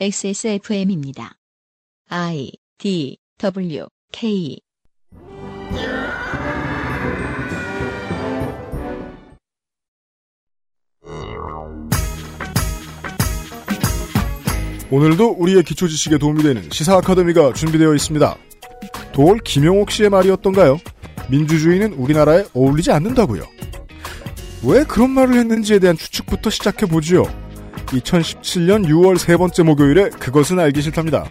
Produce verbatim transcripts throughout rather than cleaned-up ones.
엑스에스에프엠입니다. I, D, W, K 오늘도 우리의 기초지식에 도움이 되는 시사 아카데미가 준비되어 있습니다. 도올 김용옥 씨의 말이었던가요? 민주주의는 우리나라에 어울리지 않는다고요. 왜 그런 말을 했는지에 대한 추측부터 시작해보지요. 이천십칠 년 유월 세 번째 목요일에 그것은 알기 싫답니다.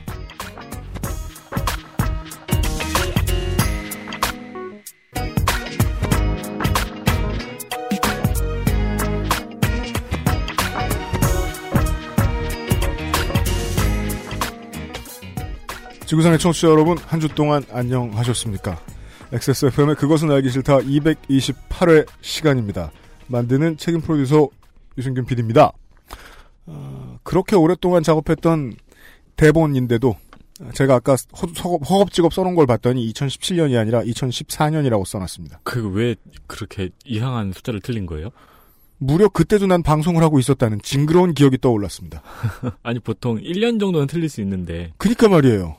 지구상의 청취자 여러분, 한 주 동안 안녕하셨습니까? 엑스에스에프엠의 그것은 알기 싫다 이백이십팔 회 시간입니다. 만드는 책임 프로듀서 유승균 피디입니다. 어, 그렇게 오랫동안 작업했던 대본인데도 제가 아까 허, 허겁지겁 써놓은 걸 봤더니 이천십칠 년이 아니라 이천십사 년이라고 써놨습니다. 그 왜 그렇게 이상한 숫자를 틀린 거예요? 무려 그때도 난 방송을 하고 있었다는 징그러운 기억이 떠올랐습니다. 아니 보통 일 년 정도는 틀릴 수 있는데. 그러니까 말이에요.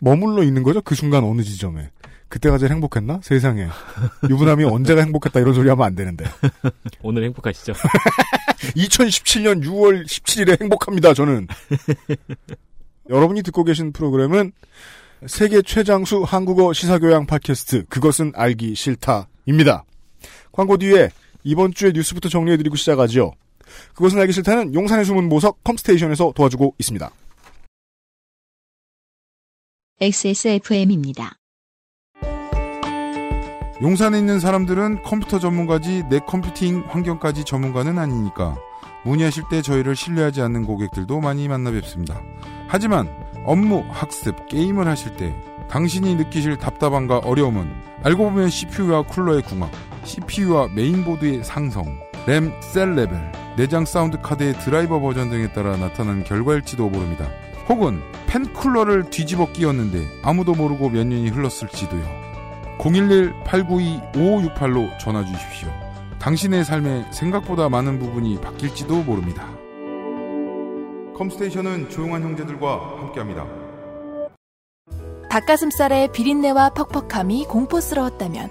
머물러 있는 거죠? 그 순간 어느 지점에. 그때가 제일 행복했나? 세상에. 유부남이 언제가 행복했다 이런 소리 하면 안 되는데. 오늘 행복하시죠? 이천십칠 년 유월 십칠 일에 행복합니다, 저는. 여러분이 듣고 계신 프로그램은 세계 최장수 한국어 시사교양 팟캐스트 그것은 알기 싫다입니다. 광고 뒤에 이번 주의 뉴스부터 정리해드리고 시작하죠. 그것은 알기 싫다는 용산의 숨은 보석 컴스테이션에서 도와주고 있습니다. 엑스에스에프엠입니다. 용산에 있는 사람들은 컴퓨터 전문가지 내 컴퓨팅 환경까지 전문가는 아니니까 문의하실 때 저희를 신뢰하지 않는 고객들도 많이 만나 뵙습니다. 하지만 업무, 학습, 게임을 하실 때 당신이 느끼실 답답함과 어려움은 알고 보면 씨피유와 쿨러의 궁합, 씨피유와 메인보드의 상성, 램, 셀 레벨, 내장 사운드 카드의 드라이버 버전 등에 따라 나타난 결과일지도 모릅니다. 혹은 팬 쿨러를 뒤집어 끼웠는데 아무도 모르고 몇 년이 흘렀을지도요. 공일일 팔구이 오오육팔로 전화 주십시오. 당신의 삶에 생각보다 많은 부분이 바뀔지도 모릅니다. 컴스테이션은 조용한 형제들과 함께합니다. 닭가슴살의 비린내와 퍽퍽함이 공포스러웠다면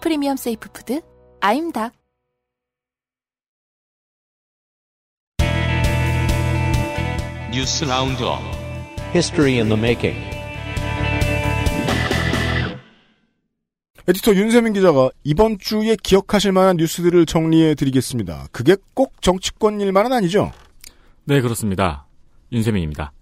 프리미엄 세이프푸드 아임닭. 뉴스 라운드업 히스토리 인 더 메이킹. 에디터 윤세민 기자가 이번 주에 기억하실 만한 뉴스들을 정리해드리겠습니다. 그게 꼭 정치권 일만은 아니죠? 네, 그렇습니다. 윤세민입니다.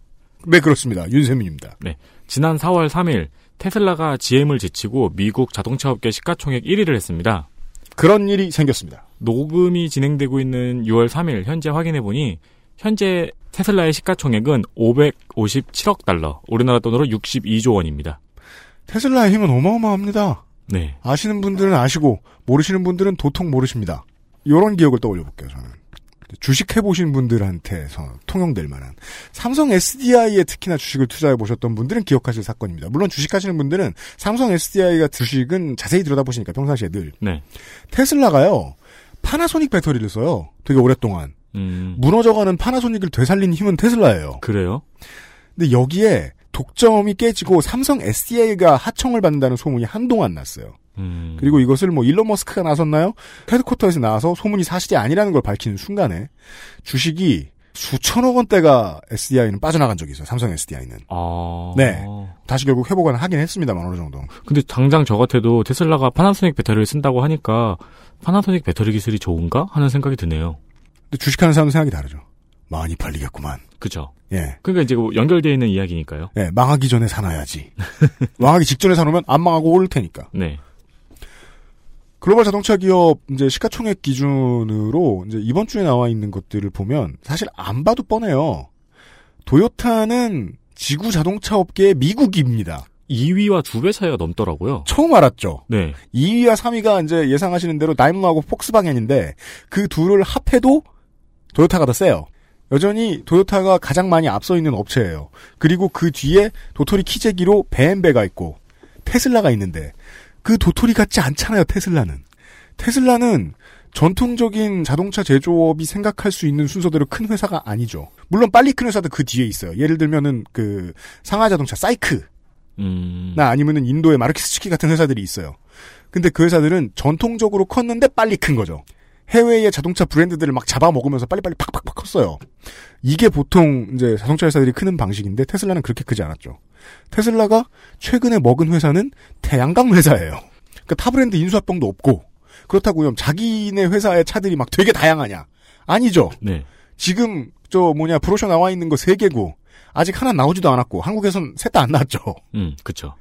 네, 그렇습니다. 윤세민입니다. 네, 지난 사월 삼일 테슬라가 지엠을 제치고 미국 자동차 업계 시가총액 일 위를 했습니다. 그런 일이 생겼습니다. 녹음이 진행되고 있는 유월 삼일 현재 확인해보니 현재 테슬라의 시가총액은 오백오십칠억 달러, 우리나라 돈으로 육십이조 원입니다. 테슬라의 힘은 어마어마합니다. 네. 아시는 분들은 아시고 모르시는 분들은 도통 모르십니다. 이런 기억을 떠올려볼게요. 저는 주식 해보신 분들한테서 통용될 만한 삼성 에스디아이에 특히나 주식을 투자해보셨던 분들은 기억하실 사건입니다. 물론 주식하시는 분들은 삼성 에스디아이가 주식은 자세히 들여다보시니까 평상시에 늘. 네. 테슬라가요 파나소닉 배터리를 써요. 되게 오랫동안. 음. 무너져가는 파나소닉을 되살린 힘은 테슬라예요. 그래요? 근데 여기에 독점이 깨지고 삼성 에스디아이가 하청을 받는다는 소문이 한동안 났어요. 음. 그리고 이것을 뭐 일론 머스크가 나섰나요? 헤드쿼터에서 나와서 소문이 사실이 아니라는 걸 밝히는 순간에 주식이 수천억 원대가 에스디아이는 빠져나간 적이 있어요. 삼성 에스디아이는. 아. 네. 다시 결국 회복은 하긴 했습니다만 어느 정도. 근데 당장 저 같아도 테슬라가 파나소닉 배터리를 쓴다고 하니까 파나소닉 배터리 기술이 좋은가 하는 생각이 드네요. 근데 주식하는 사람은 생각이 다르죠. 많이 팔리겠구만. 그죠. 예. 그러니까 이제 연결되어 있는 이야기니까요. 예, 망하기 전에 사놔야지. 망하기 직전에 사놓으면 안 망하고 오를 테니까. 네. 글로벌 자동차 기업 이제 시가총액 기준으로 이제 이번 주에 나와 있는 것들을 보면 사실 안 봐도 뻔해요. 도요타는 지구 자동차 업계의 미국입니다. 이 위와 두 배 차이가 넘더라고요. 처음 알았죠. 네. 이 위와 삼 위가 이제 예상하시는 대로 다임러하고 폭스바겐인데 그 둘을 합해도 도요타가 더 세요. 여전히 도요타가 가장 많이 앞서 있는 업체예요. 그리고 그 뒤에 도토리 키재기로 베엠베가 있고 테슬라가 있는데 그 도토리 같지 않잖아요. 테슬라는. 테슬라는 전통적인 자동차 제조업이 생각할 수 있는 순서대로 큰 회사가 아니죠. 물론 빨리 큰 회사도 그 뒤에 있어요. 예를 들면은 그 상하자동차 사이크나 음... 아니면은 인도의 마르키스치키 같은 회사들이 있어요. 근데 그 회사들은 전통적으로 컸는데 빨리 큰 거죠. 해외의 자동차 브랜드들을 막 잡아먹으면서 빨리빨리 팍팍팍 컸어요. 이게 보통 이제 자동차 회사들이 크는 방식인데 테슬라는 그렇게 크지 않았죠. 테슬라가 최근에 먹은 회사는 태양광 회사예요. 그러니까 타 브랜드 인수합병도 없고 그렇다고요. 자기네 회사의 차들이 막 되게 다양하냐? 아니죠. 네. 지금 저 뭐냐 브로셔 나와 있는 거 세 개고 아직 하나 나오지도 않았고 한국에선 셋 다 안 나왔죠. 음, 그렇죠.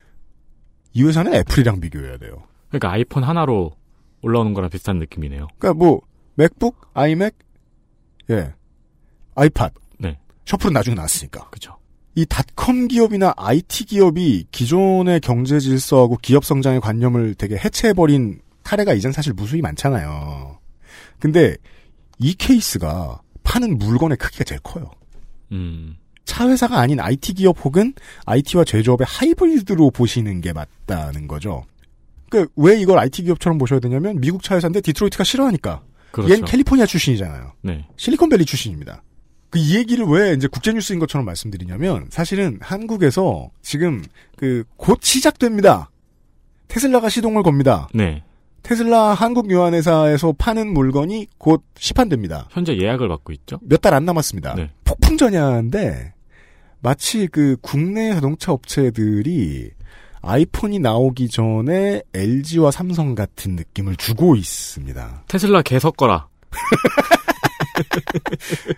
이 회사는 애플이랑 비교해야 돼요. 그러니까 아이폰 하나로 올라오는 거랑 비슷한 느낌이네요. 그러니까 뭐 맥북, 아이맥, 예, 아이팟, 네, 셔플은 나중에 나왔으니까. 그렇죠. 이 닷컴 기업이나 아이티 기업이 기존의 경제 질서하고 기업 성장의 관념을 되게 해체해버린 사례가 이젠 사실 무수히 많잖아요. 근데 이 케이스가 파는 물건의 크기가 제일 커요. 음. 차 회사가 아닌 아이티 기업 혹은 아이티와 제조업의 하이브리드로 보시는 게 맞다는 거죠. 그 왜 이걸 아이티 기업처럼 보셔야 되냐면 미국 차 회사인데 디트로이트가 싫어하니까. 그렇죠. 얘는 캘리포니아 출신이잖아요. 네. 실리콘밸리 출신입니다. 그 이 얘기를 왜 이제 국제 뉴스인 것처럼 말씀드리냐면 사실은 한국에서 지금 그 곧 시작됩니다. 테슬라가 시동을 겁니다. 네. 테슬라 한국 유한회사에서 파는 물건이 곧 시판됩니다. 현재 예약을 받고 있죠. 몇 달 안 남았습니다. 네. 폭풍전야인데 마치 그 국내 자동차 업체들이 아이폰이 나오기 전에 엘지와 삼성 같은 느낌을 주고 있습니다. 테슬라 개 섞어라.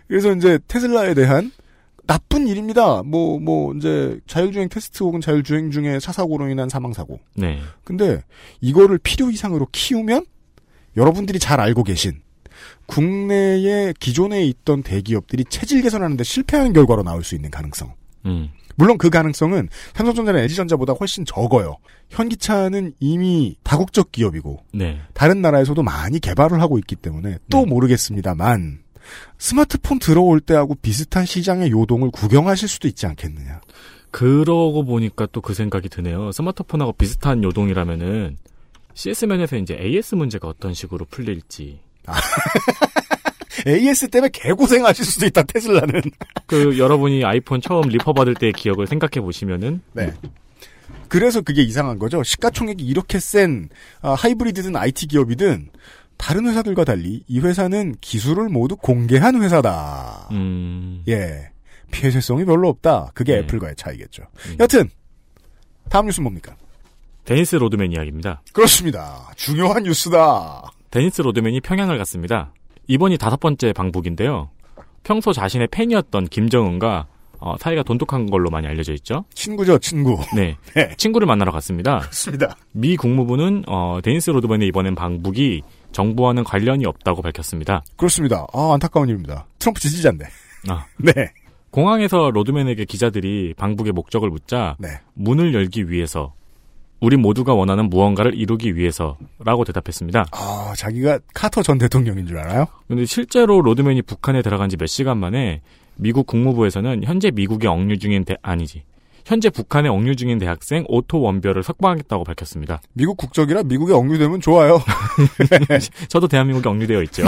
그래서 이제 테슬라에 대한 나쁜 일입니다. 뭐, 뭐, 이제 자율주행 테스트 혹은 자율주행 중에 차사고로 인한 사망사고. 네. 근데 이거를 필요 이상으로 키우면 여러분들이 잘 알고 계신 국내의 기존에 있던 대기업들이 체질 개선하는데 실패하는 결과로 나올 수 있는 가능성. 음. 물론 그 가능성은 삼성전자나 엘지전자보다 훨씬 적어요. 현기차는 이미 다국적 기업이고 네. 다른 나라에서도 많이 개발을 하고 있기 때문에 또 네. 모르겠습니다만 스마트폰 들어올 때하고 비슷한 시장의 요동을 구경하실 수도 있지 않겠느냐. 그러고 보니까 또 그 생각이 드네요. 스마트폰하고 비슷한 요동이라면은 씨에스면에서 이제 에이에스 문제가 어떤 식으로 풀릴지. 아. 에이에스 때문에 개고생하실 수도 있다, 테슬라는. 그, 여러분이 아이폰 처음 리퍼 받을 때의 기억을 생각해 보시면은. 네. 그래서 그게 이상한 거죠. 시가총액이 이렇게 센, 아, 하이브리드든 아이티 기업이든, 다른 회사들과 달리, 이 회사는 기술을 모두 공개한 회사다. 음. 예. 폐쇄성이 별로 없다. 그게 네. 애플과의 차이겠죠. 음. 여튼, 다음 뉴스는 뭡니까? 데니스 로드맨 이야기입니다. 그렇습니다. 중요한 뉴스다. 데니스 로드맨이 평양을 갔습니다. 이번이 다섯 번째 방북인데요. 평소 자신의 팬이었던 김정은과 어, 사이가 돈독한 걸로 많이 알려져 있죠. 친구죠, 친구. 네, 네. 친구를 만나러 갔습니다. 그렇습니다. 미 국무부는 어, 데니스 로드맨의 이번엔 방북이 정부와는 관련이 없다고 밝혔습니다. 그렇습니다. 아, 안타까운 일입니다. 트럼프 지지자인데. 아. 네. 공항에서 로드맨에게 기자들이 방북의 목적을 묻자 네. 문을 열기 위해서 우리 모두가 원하는 무언가를 이루기 위해서라고 대답했습니다. 아, 자기가 카터 전 대통령인 줄 알아요? 그런데 실제로 로드맨이 북한에 들어간 지 몇 시간 만에 미국 국무부에서는 현재 미국에 억류 중인 대 아니지 현재 북한에 억류 중인 대학생 오토 원별을 석방하겠다고 밝혔습니다. 미국 국적이라 미국에 억류되면 좋아요. 저도 대한민국에 억류되어 있죠.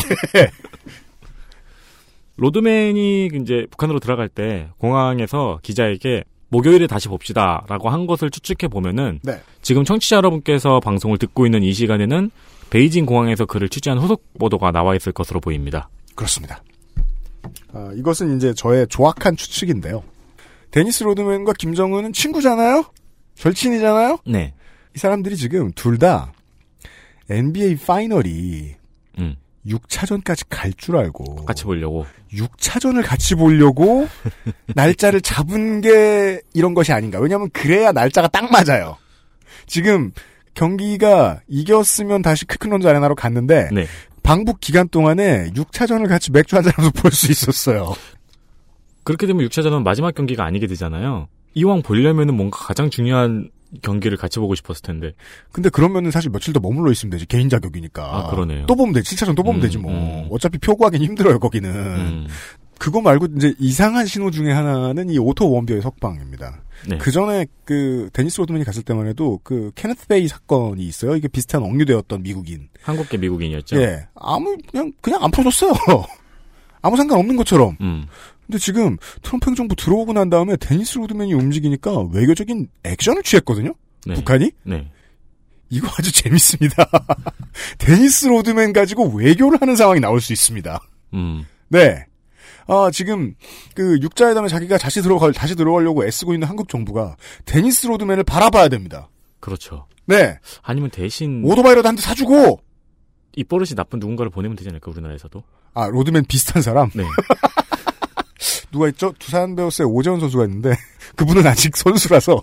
로드맨이 이제 북한으로 들어갈 때 공항에서 기자에게 목요일에 다시 봅시다 라고 한 것을 추측해 보면은 네. 지금 청취자 여러분께서 방송을 듣고 있는 이 시간에는 베이징 공항에서 그를 취재한 후속 보도가 나와 있을 것으로 보입니다. 그렇습니다. 아, 이것은 이제 저의 조악한 추측인데요. 데니스 로드맨과 김정은은 친구잖아요? 절친이잖아요? 네. 이 사람들이 지금 둘 다 엔비에이 파이널이 음. 육 차전까지 갈 줄 알고 같이 보려고 육 차전을 같이 보려고 날짜를 잡은 게 이런 것이 아닌가. 왜냐하면 그래야 날짜가 딱 맞아요. 지금 경기가 이겼으면 다시 크크론즈 아레나로 갔는데 네. 방북 기간 동안에 육 차전을 같이 맥주 한 잔으로 볼 수 있었어요. 그렇게 되면 육 차전은 마지막 경기가 아니게 되잖아요. 이왕 보려면은 뭔가 가장 중요한 경기를 같이 보고 싶었을 텐데. 근데 그러면은 사실 며칠 더 머물러 있으면 되지. 개인 자격이니까. 아, 그러네요. 또 보면 되지. 칠 차전 또 보면 음, 되지 뭐. 음. 어차피 표 구하기는 힘들어요, 거기는. 음. 그거 말고 이제 이상한 신호 중에 하나는 이 오토 원별 석방입니다. 네. 그 전에 그 데니스 로드맨이 갔을 때만 해도 그 케네스 베이 사건이 있어요. 이게 비슷한 억류되었던 미국인. 한국계 미국인이었죠. 예. 아무 그냥 그냥 안 풀어줬어요. 아무 상관없는 것처럼. 음. 근데 지금 트럼프 행정부 들어오고 난 다음에 데니스 로드맨이 움직이니까 외교적인 액션을 취했거든요. 네. 북한이. 네. 이거 아주 재밌습니다. 데니스 로드맨 가지고 외교를 하는 상황이 나올 수 있습니다. 음. 네. 아, 지금, 그, 육자회담에 자기가 다시 들어가, 다시 들어가려고 애쓰고 있는 한국 정부가 데니스 로드맨을 바라봐야 됩니다. 그렇죠. 네. 아니면 대신. 오토바이라도 한 대 사주고! 이 버릇이 나쁜 누군가를 보내면 되지 않을까, 우리나라에서도? 아, 로드맨 비슷한 사람? 네. 누가 있죠? 두산 베어스의 오재원 선수가 있는데, 그분은 아직 선수라서.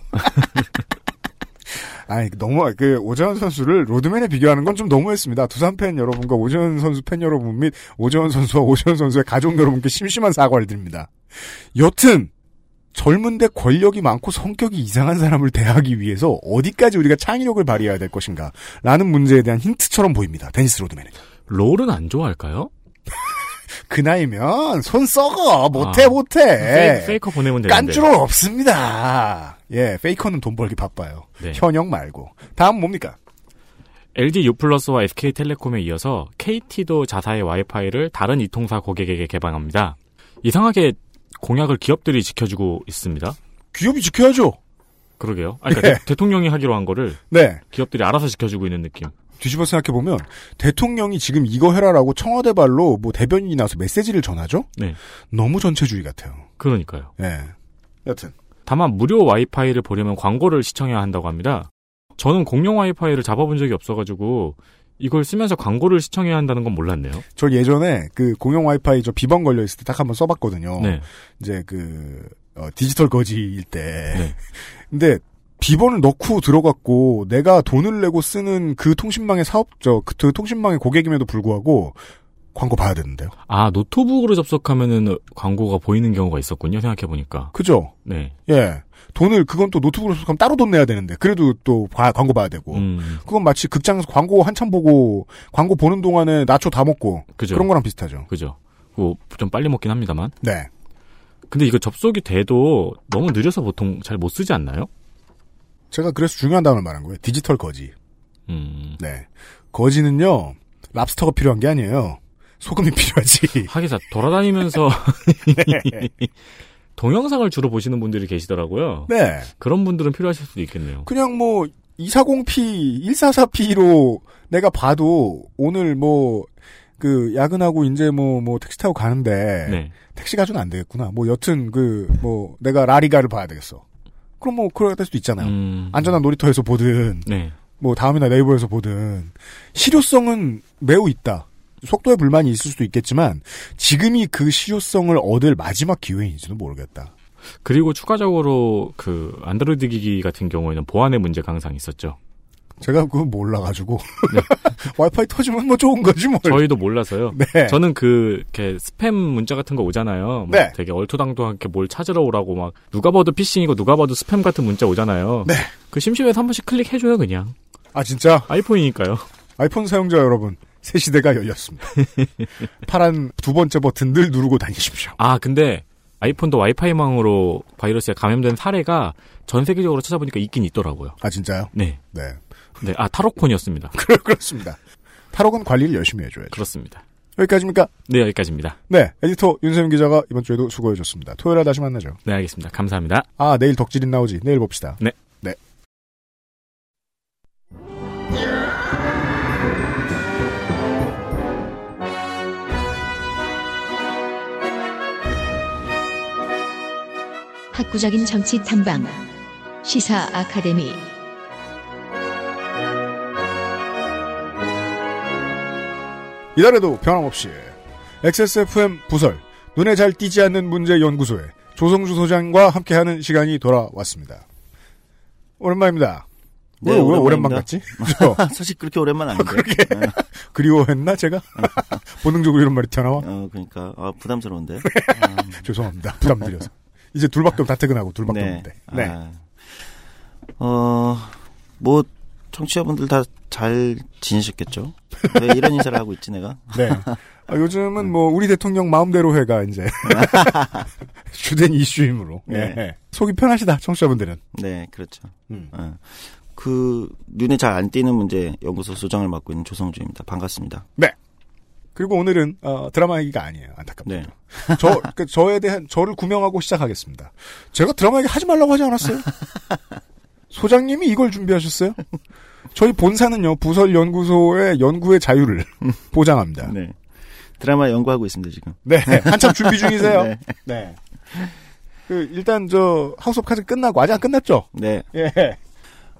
아니, 너무, 그, 오재원 선수를 로드맨에 비교하는 건 좀 너무했습니다. 두산 팬 여러분과 오재원 선수 팬 여러분 및 오재원 선수와 오재원 선수의 가족 여러분께 심심한 사과를 드립니다. 여튼, 젊은데 권력이 많고 성격이 이상한 사람을 대하기 위해서 어디까지 우리가 창의력을 발휘해야 될 것인가, 라는 문제에 대한 힌트처럼 보입니다. 데니스 로드맨은. 롤은 안 좋아할까요? 그 나이면, 손 썩어! 못해, 아, 못해! 페이커 보내면 되는데. 깐주롤 없습니다! 예, 페이커는 돈 벌기 바빠요. 네. 현역 말고. 다음 뭡니까? 엘지 U+와 에스케이텔레콤에 이어서 케이티도 자사의 와이파이를 다른 이통사 고객에게 개방합니다. 이상하게 공약을 기업들이 지켜주고 있습니다. 기업이 지켜야죠. 그러게요. 아니, 그러니까 네. 대통령이 하기로 한 거를 네. 기업들이 알아서 지켜주고 있는 느낌. 뒤집어 생각해보면 대통령이 지금 이거 해라라고 청와대 발로 뭐 대변인이 나와서 메시지를 전하죠? 네. 너무 전체주의 같아요. 그러니까요. 예. 여튼. 다만 무료 와이파이를 보려면 광고를 시청해야 한다고 합니다. 저는 공용 와이파이를 잡아본 적이 없어가지고 이걸 쓰면서 광고를 시청해야 한다는 건 몰랐네요. 저 예전에 그 공용 와이파이 저 비번 걸려있을 때 딱 한번 써봤거든요. 네. 이제 그 어, 디지털 거지일 때. 네. 근데 비번을 넣고 들어갔고 내가 돈을 내고 쓰는 그 통신망의 사업자, 그, 그 통신망의 고객임에도 불구하고 광고 봐야 되는데요. 아, 노트북으로 접속하면은 광고가 보이는 경우가 있었군요. 생각해보니까. 그죠? 네. 예. 돈을, 그건 또 노트북으로 접속하면 따로 돈 내야 되는데, 그래도 또 과, 광고 봐야 되고. 음. 그건 마치 극장에서 광고 한참 보고, 광고 보는 동안에 나초 다 먹고. 그죠. 그런 거랑 비슷하죠. 그죠. 뭐, 좀 빨리 먹긴 합니다만. 네. 근데 이거 접속이 돼도 너무 느려서 보통 잘 못 쓰지 않나요? 제가 그래서 중요한 단어를 말한 거예요. 디지털 거지. 음. 네. 거지는요, 랍스터가 필요한 게 아니에요. 소금이 필요하지. 하기사 돌아다니면서 네. 동영상을 주로 보시는 분들이 계시더라고요. 네. 그런 분들은 필요하실 수도 있겠네요. 그냥 뭐 이백사십 피, 백사십사 피로 내가 봐도 오늘 뭐 그 야근하고 이제 뭐 뭐 택시 타고 가는데 네. 택시가 좀 안 되겠구나. 뭐 여튼 그 뭐 내가 라리가를 봐야 되겠어. 그럼 뭐 그럴 수도 있잖아요. 음... 안전한 놀이터에서 보든 네. 뭐 다음이나 네이버에서 보든 실효성은 매우 있다. 속도에 불만이 있을 수도 있겠지만 지금이 그 실효성을 얻을 마지막 기회인지는 모르겠다. 그리고 추가적으로 그 안드로이드 기기 같은 경우에는 보안의 문제가 항상 있었죠. 제가 그건 몰라가지고 네. 와이파이 터지면 뭐 좋은 거지 뭐. 저희도 몰라서요. 네. 저는 그 이렇게 스팸 문자 같은 거 오잖아요. 네. 되게 얼토당토하게 뭘 찾으러 오라고 막 누가 봐도 피싱이고 누가 봐도 스팸 같은 문자 오잖아요. 네. 그 심심해서 한 번씩 클릭해줘요 그냥. 아 진짜? 아이폰이니까요. 아이폰 사용자 여러분. 새 시대가 열렸습니다. 파란 두 번째 버튼 늘 누르고 다니십시오. 아, 근데 아이폰도 와이파이망으로 바이러스에 감염된 사례가 전 세계적으로 찾아보니까 있긴 있더라고요. 아, 진짜요? 네. 네. 네. 아, 탈옥폰이었습니다. 그렇습니다. 탈옥은 관리를 열심히 해줘야죠. 그렇습니다. 여기까지입니까? 네, 여기까지입니다. 네. 에디터 윤세민 기자가 이번 주에도 수고해줬습니다. 토요일에 다시 만나죠. 네, 알겠습니다. 감사합니다. 아, 내일 덕질인 나오지. 내일 봅시다. 네. 네. 학구적인 정치 탐방 시사 아카데미 이달에도 변함없이 엑스에스에프엠 부설 눈에 잘 띄지 않는 문제 연구소의 조성주 소장과 함께하는 시간이 돌아왔습니다. 오랜만입니다. 네, 왜, 왜 오랜만 같지? 사실 그렇게 오랜만 아닌데. 그렇게 그리워했나 제가? 본능적으로 이런 말이 튀어나와? 어, 그러니까 아, 부담스러운데. 아. 죄송합니다. 부담드려서. 이제 둘밖에 다 퇴근하고 둘밖에 없는데. 네. 네. 아. 어, 뭐 청취자분들 다 잘 지내셨겠죠? 왜 이런 인사를 하고 있지 내가? 네. 아, 요즘은 음. 뭐 우리 대통령 마음대로 해가 이제 주된 이슈이므로 네. 예. 속이 편하시다 청취자분들은. 네, 그렇죠. 음. 아. 그 눈에 잘 안 띄는 문제 연구소 소장을 맡고 있는 조성주입니다. 반갑습니다. 네. 그리고 오늘은 어, 드라마 얘기가 아니에요. 안타깝네요. 네. 저 그러니까 저에 대한 저를 구명하고 시작하겠습니다. 제가 드라마 얘기 하지 말라고 하지 않았어요? 소장님이 이걸 준비하셨어요? 저희 본사는요 부설 연구소의 연구의 자유를 보장합니다. 네. 드라마 연구하고 있습니다 지금. 네, 한참 준비 중이세요. 네. 네. 그 일단 저 하우스 오브 카드 끝나고 아직 안 끝났죠? 네. 예.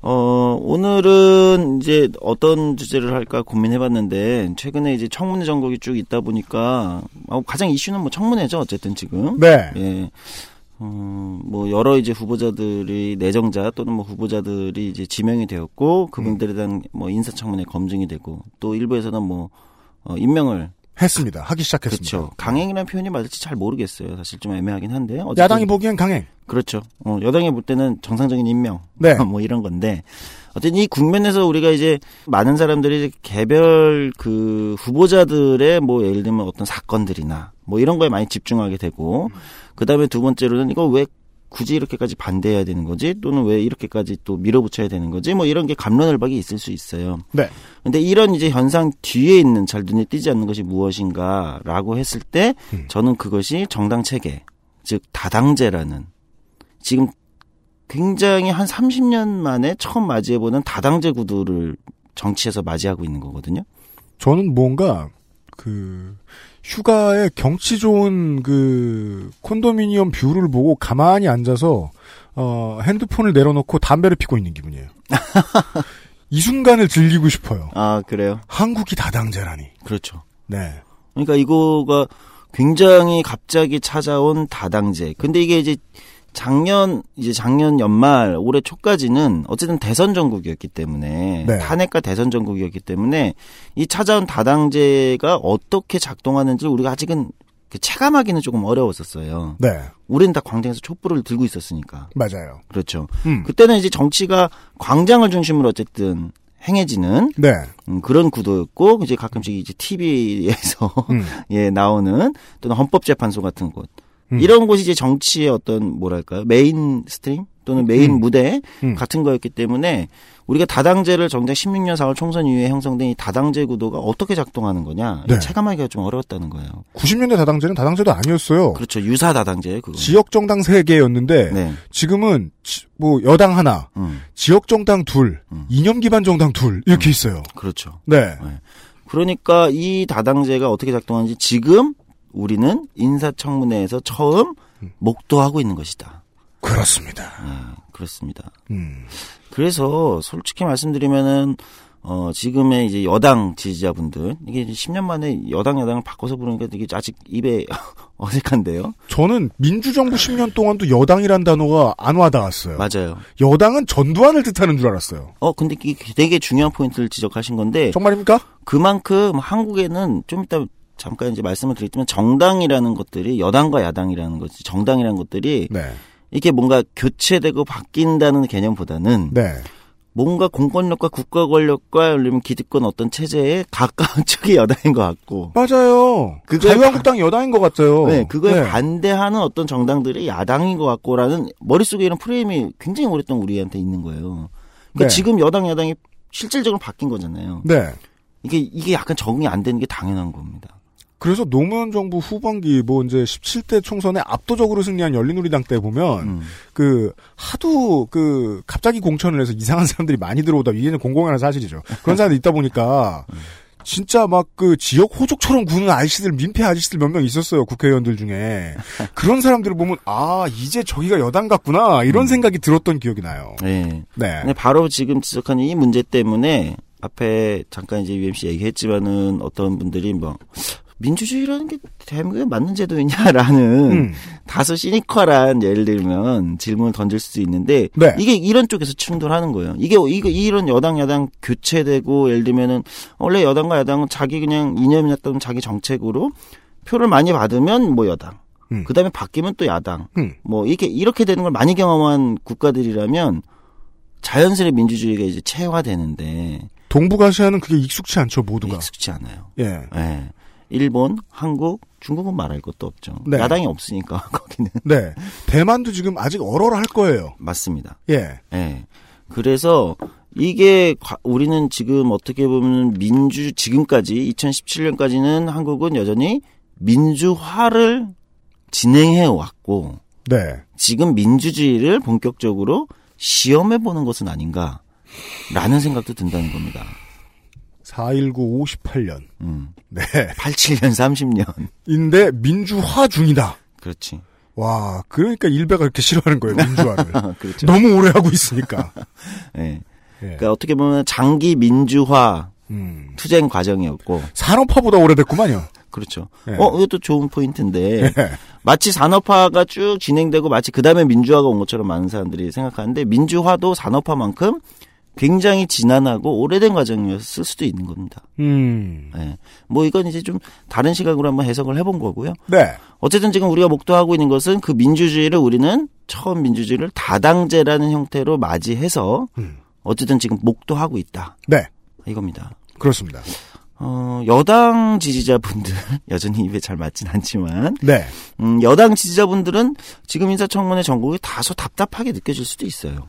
어, 오늘은 이제 어떤 주제를 할까 고민해봤는데, 최근에 이제 청문회 전국이 쭉 있다 보니까, 가장 이슈는 뭐 청문회죠, 어쨌든 지금. 네. 예. 어, 뭐 여러 이제 후보자들이 내정자 또는 뭐 후보자들이 이제 지명이 되었고, 그분들에 대한 뭐 인사청문회 검증이 되고, 또 일부에서는 뭐, 어, 임명을. 했습니다. 하기 시작했습니다. 그렇죠. 강행이라는 표현이 맞을지 잘 모르겠어요. 사실 좀 애매하긴 한데. 야당이 보기엔 강행. 그렇죠. 어, 여당이 볼 때는 정상적인 임명. 네. 뭐 이런 건데. 어쨌든 이 국면에서 우리가 이제 많은 사람들이 개별 그 후보자들의 뭐 예를 들면 어떤 사건들이나 뭐 이런 거에 많이 집중하게 되고. 그 다음에 두 번째로는 이거 왜 굳이 이렇게까지 반대해야 되는 거지? 또는 왜 이렇게까지 또 밀어붙여야 되는 거지? 뭐 이런 게 갑론을박이 있을 수 있어요. 네. 근데 이런 이제 현상 뒤에 있는 잘 눈에 띄지 않는 것이 무엇인가라고 했을 때 음. 저는 그것이 정당 체계, 즉 다당제라는 지금 굉장히 한 삼십 년 만에 처음 맞이해보는 다당제 구도를 정치에서 맞이하고 있는 거거든요. 저는 뭔가 그... 휴가에 경치 좋은 그 콘도미니엄 뷰를 보고 가만히 앉아서 어 핸드폰을 내려놓고 담배를 피고 있는 기분이에요. 이 순간을 즐기고 싶어요. 아, 그래요? 한국이 다당제라니. 그렇죠. 네. 그러니까 이거가 굉장히 갑자기 찾아온 다당제. 근데 이게 이제 작년 이제 작년 연말 올해 초까지는 어쨌든 대선 전국이었기 때문에 네. 탄핵과 대선 전국이었기 때문에 이 찾아온 다당제가 어떻게 작동하는지를 우리가 아직은 체감하기는 조금 어려웠었어요. 네. 우리는 다 광장에서 촛불을 들고 있었으니까. 맞아요. 그렇죠. 음. 그때는 이제 정치가 광장을 중심으로 어쨌든 행해지는 네. 음, 그런 구도였고 이제 가끔씩 이제 티비에서 음. 예 나오는 또는 헌법재판소 같은 곳. 음. 이런 곳이 이제 정치의 어떤 뭐랄까요 메인 스트림 또는 메인 음. 무대 음. 같은 거였기 때문에 우리가 다당제를 정작 십육 년 사월 총선 이후에 형성된 이 다당제 구도가 어떻게 작동하는 거냐 네. 체감하기가 좀 어려웠다는 거예요. 구십 년대 다당제는 다당제도 아니었어요. 그렇죠. 유사 다당제예요. 그건. 지역 정당 세 개였는데 네. 지금은 뭐 여당 하나, 음. 지역 정당 둘, 음. 이념 기반 정당 둘 이렇게 음. 있어요. 그렇죠. 네. 네. 그러니까 이 다당제가 어떻게 작동하는지 지금. 우리는 인사청문회에서 처음 목도하고 있는 것이다. 그렇습니다. 아, 그렇습니다. 음. 그래서 솔직히 말씀드리면은 어, 지금의 이제 여당 지지자분들 이게 십 년 만에 여당 여당을 바꿔서 부르니까 되게 아직 입에 어색한데요. 저는 민주정부 십 년 동안도 여당이란 단어가 안 와닿았어요. 맞아요. 여당은 전두환을 뜻하는 줄 알았어요. 어, 근데 이게 되게 중요한 포인트를 지적하신 건데 정말입니까? 그만큼 한국에는 좀 이따 잠깐 이제 말씀을 드리면 정당이라는 것들이 여당과 야당이라는 것이 정당이라는 것들이 네. 이렇게 뭔가 교체되고 바뀐다는 개념보다는 네. 뭔가 공권력과 국가 권력과 아니면 기득권 어떤 체제에 가까운 쪽이 여당인 것 같고 맞아요. 자유한국당 여당인 것 같아요. 네, 그거에 네. 반대하는 어떤 정당들이 야당인 것 같고라는 머릿속에 이런 프레임이 굉장히 오랫동안 우리한테 있는 거예요. 그러니까 네. 지금 여당 야당이 실질적으로 바뀐 거잖아요. 네. 이게 이게 약간 적응이 안 되는 게 당연한 겁니다. 그래서 노무현 정부 후반기 뭐 이제 십칠 대 총선에 압도적으로 승리한 열린우리당 때 보면 음. 그 하도 그 갑자기 공천을 해서 이상한 사람들이 많이 들어오다 이제는 공공연한 사실이죠. 그런 사람들이 있다 보니까 진짜 막 그 지역 호족처럼 구는 아저씨들 민폐 아저씨들 몇 명 있었어요. 국회의원들 중에. 그런 사람들을 보면 아 이제 저기가 여당 같구나 이런 생각이 들었던 기억이 나요. 네. 네. 바로 지금 지적한 이 문제 때문에 앞에 잠깐 이제 유엠씨 얘기했지만은 어떤 분들이 막 민주주의라는 게 대한민국에 맞는 제도이냐라는 음. 다소 시니컬한 예를 들면 질문을 던질 수도 있는데 네. 이게 이런 쪽에서 충돌하는 거예요. 이게 이거 이런 여당 야당 교체되고 예를 들면은 원래 여당과 야당은 자기 그냥 이념이나 또는 자기 정책으로 표를 많이 받으면 뭐 여당, 음. 그다음에 바뀌면 또 야당, 음. 뭐 이렇게 이렇게 되는 걸 많이 경험한 국가들이라면 자연스레 민주주의가 이제 체화되는데 동북아시아는 그게 익숙치 않죠 모두가. 익숙치 않아요. 예. 예. 일본, 한국, 중국은 말할 것도 없죠. 네. 야당이 없으니까 거기는. 네. 대만도 지금 아직 얼얼할 거예요. 맞습니다. 예. 예. 그래서 이게 우리는 지금 어떻게 보면 민주 지금까지 이천십칠 년까지는 한국은 여전히 민주화를 진행해 왔고 네. 지금 민주주의를 본격적으로 시험해 보는 것은 아닌가라는 생각도 든다는 겁니다. 사일구 오십팔 년. 음. 네. 팔십칠 년 삼십 년. 인데 민주화 중이다. 그렇지. 와, 그러니까 일베가 이렇게 싫어하는 거예요, 민주화를. 그렇죠. 너무 오래 하고 있으니까. 네. 예. 그러니까 어떻게 보면 장기 민주화 음. 투쟁 과정이었고. 산업화보다 오래됐구만요. 그렇죠. 예. 어, 이것도 좋은 포인트인데. 예. 마치 산업화가 쭉 진행되고 마치 그 다음에 민주화가 온 것처럼 많은 사람들이 생각하는데 민주화도 산업화만큼 굉장히 지난하고 오래된 과정이었을 수도 있는 겁니다. 음. 예. 뭐 이건 이제 좀 다른 시각으로 한번 해석을 해본 거고요. 네. 어쨌든 지금 우리가 목도하고 있는 것은 그 민주주의를 우리는 처음 민주주의를 다당제라는 형태로 맞이해서 음. 어쨌든 지금 목도하고 있다. 네. 이겁니다. 그렇습니다. 어, 여당 지지자분들, 여전히 입에 잘 맞진 않지만. 네. 음, 여당 지지자분들은 지금 인사청문회 전국이 다소 답답하게 느껴질 수도 있어요.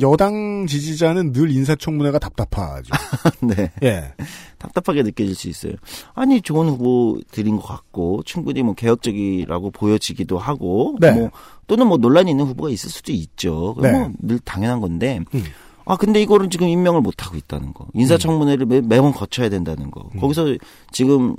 여당 지지자는 늘 인사청문회가 답답하죠. 네. 예. 답답하게 느껴질 수 있어요. 아니, 좋은 후보들인 것 같고, 충분히 뭐 개혁적이라고 보여지기도 하고, 네. 뭐, 또는 뭐 논란이 있는 후보가 있을 수도 있죠. 네. 뭐 늘 당연한 건데, 음. 아, 근데 이거는 지금 임명을 못하고 있다는 거. 인사청문회를 매, 매번 거쳐야 된다는 거. 음. 거기서 지금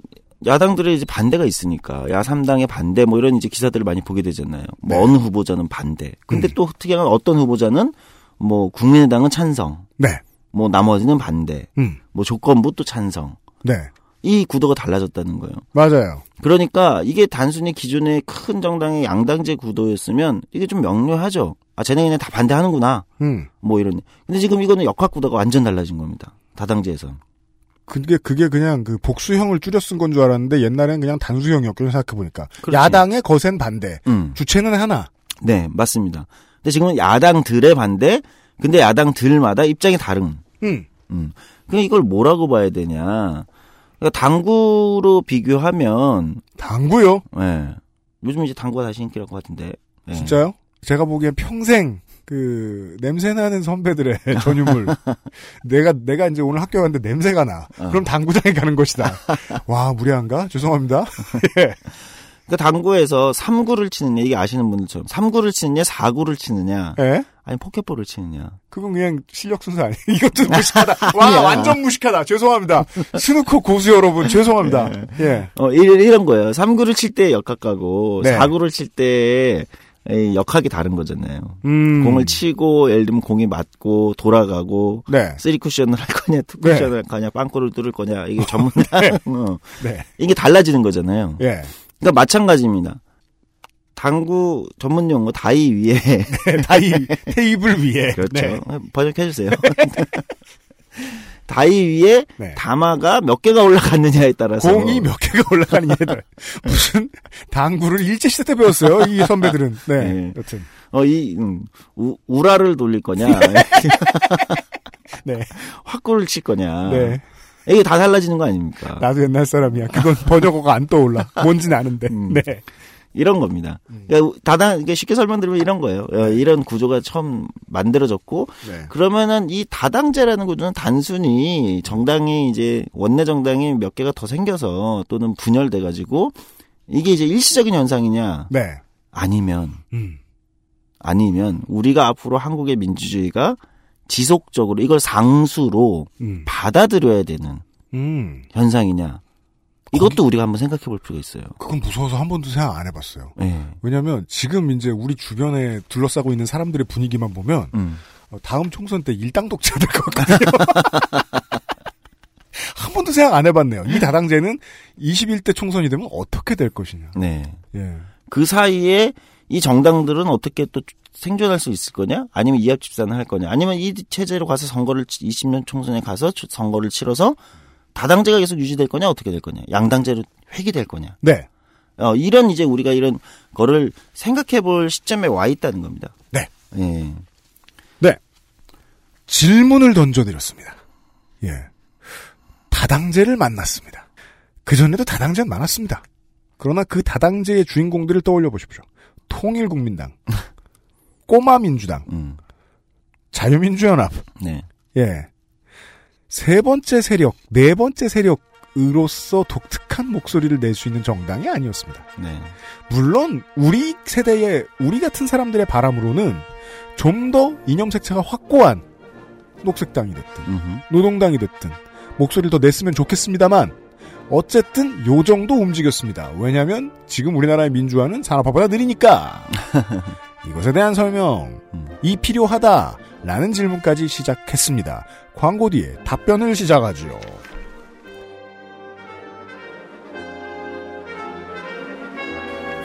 야당들의 이제 반대가 있으니까, 야삼 당의 반대 뭐 이런 이제 기사들을 많이 보게 되잖아요. 뭐 네. 어느 후보자는 반대. 근데 음. 또 특이한 어떤 후보자는 뭐 국민의당은 찬성, 네, 뭐 나머지는 반대, 음. 뭐 조건부 또 찬성, 네, 이 구도가 달라졌다는 거예요. 맞아요. 그러니까 이게 단순히 기존의 큰 정당의 양당제 구도였으면 이게 좀 명료하죠. 아, 쟤네 그냥 다 반대하는구나. 음. 뭐 이런. 근데 지금 이거는 역학 구도가 완전 달라진 겁니다. 다당제에서는. 그게 그게 그냥 그 복수형을 줄여 쓴 건 줄 알았는데 옛날에는 그냥 단수형이었거든요. 생각해 보니까 야당의 거센 반대, 음. 주체는 하나. 네, 맞습니다. 근데 지금은 야당들의 반대, 근데 야당들마다 입장이 다른. 음. 음. 그럼 이걸 뭐라고 봐야 되냐. 그러니까 당구로 비교하면. 당구요? 예. 네. 요즘 이제 당구가 다시 인기랄 것 같은데. 네. 진짜요? 제가 보기엔 평생, 그, 냄새나는 선배들의 전유물. 내가, 내가 이제 오늘 학교 갔는데 냄새가 나. 어. 그럼 당구장에 가는 것이다. 와, 무례한가? 죄송합니다. 예. 그 당구에서 삼구를 치느냐, 이게 아시는 분들처럼. 삼구를 치느냐, 사구를 치느냐. 예? 아니, 포켓볼을 치느냐. 그건 그냥 실력 순서 아니에요. 이것도 무식하다. 와, 완전 무식하다. 죄송합니다. 스누커 고수 여러분, 죄송합니다. 예. 예. 어, 이런 거예요. 삼구를 칠 때 역학하고, 네. 사구를 칠 때 역학이 다른 거잖아요. 음. 공을 치고, 예를 들면 공이 맞고, 돌아가고, 네. 쓰리 쿠션을 할 거냐, 투 쿠션을 네. 할 거냐, 빵꾸를 뚫을 거냐, 이게 전문가. 네. 어. 네. 이게 달라지는 거잖아요. 예. 그러니까 마찬가지입니다. 당구 전문 용어 다이 위에 네, 다이 테이블 위에 그렇죠. 네. 번역해 주세요. 다이 위에 네. 다마가 몇 개가 올라갔느냐에 따라서 공이 몇 개가 올라가느냐에 따라 무슨 당구를 일제 시대 때 배웠어요. 이 선배들은. 네. 네. 여튼 어 이 음, 우라를 돌릴 거냐? 네. 화구를 칠 거냐? 네. 이게 다 달라지는 거 아닙니까? 나도 옛날 사람이야. 그건 번역어가 안 떠올라. 뭔지는 아는데. 음, 네. 이런 겁니다. 그러니까 다단, 쉽게 설명드리면 이런 거예요. 이런 구조가 처음 만들어졌고, 네. 그러면은 이 다당제라는 구조는 단순히 정당이 이제 원내 정당이 몇 개가 더 생겨서 또는 분열돼가지고 이게 이제 일시적인 현상이냐? 네. 아니면, 음. 아니면 우리가 앞으로 한국의 민주주의가 지속적으로 이걸 상수로 음. 받아들여야 되는 음. 현상이냐. 이것도 거기, 우리가 한번 생각해 볼 필요가 있어요. 그건 무서워서 한 번도 생각 안 해봤어요. 네. 왜냐하면 지금 이제 우리 주변에 둘러싸고 있는 사람들의 분위기만 보면 음. 다음 총선 때 일당 독재 될 것 같아요. 한 번도 생각 안 해봤네요. 이 다당제는 이십일 대 총선이 되면 어떻게 될 것이냐. 네. 예. 그 사이에 이 정당들은 어떻게 또 생존할 수 있을 거냐? 아니면 이합 집산을 할 거냐? 아니면 이 체제로 가서 선거를 이십 년 총선에 가서 선거를 치러서 다당제가 계속 유지될 거냐? 어떻게 될 거냐? 양당제로 회귀될 거냐? 네. 어, 이런 이제 우리가 이런 거를 생각해 볼 시점에 와 있다는 겁니다. 네. 예. 네. 질문을 던져드렸습니다. 예. 다당제를 만났습니다. 그전에도 다당제는 많았습니다. 그러나 그 다당제의 주인공들을 떠올려 보십시오. 통일국민당, 꼬마민주당, 음. 자유민주연합. 네. 예. 세 번째 세력, 네 번째 세력으로서 독특한 목소리를 낼 수 있는 정당이 아니었습니다. 네. 물론 우리 세대의, 우리 같은 사람들의 바람으로는 좀 더 이념색채가 확고한 녹색당이 됐든 음흠. 노동당이 됐든 목소리를 더 냈으면 좋겠습니다만 어쨌든 요 정도 움직였습니다. 왜냐하면 지금 우리나라의 민주화는 산업화보다 느리니까. 이것에 대한 설명이 필요하다라는 질문까지 시작했습니다. 광고 뒤에 답변을 시작하지요.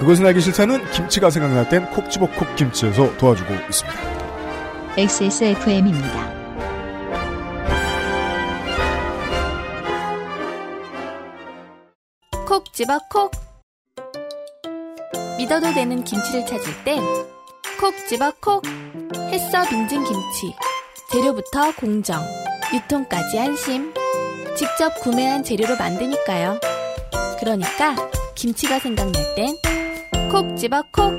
그것은 알기 싫다는 김치가 생각날 땐 콕 집어 콕 김치에서 도와주고 있습니다. 엑스에스에프엠입니다. 콕 집어 콕. 믿어도 되는 김치를 찾을 땐 콕 집어 콕. 햇서 빙진 김치. 재료부터 공정, 유통까지 안심. 직접 구매한 재료로 만드니까요. 그러니까 김치가 생각날 땐 콕 집어 콕.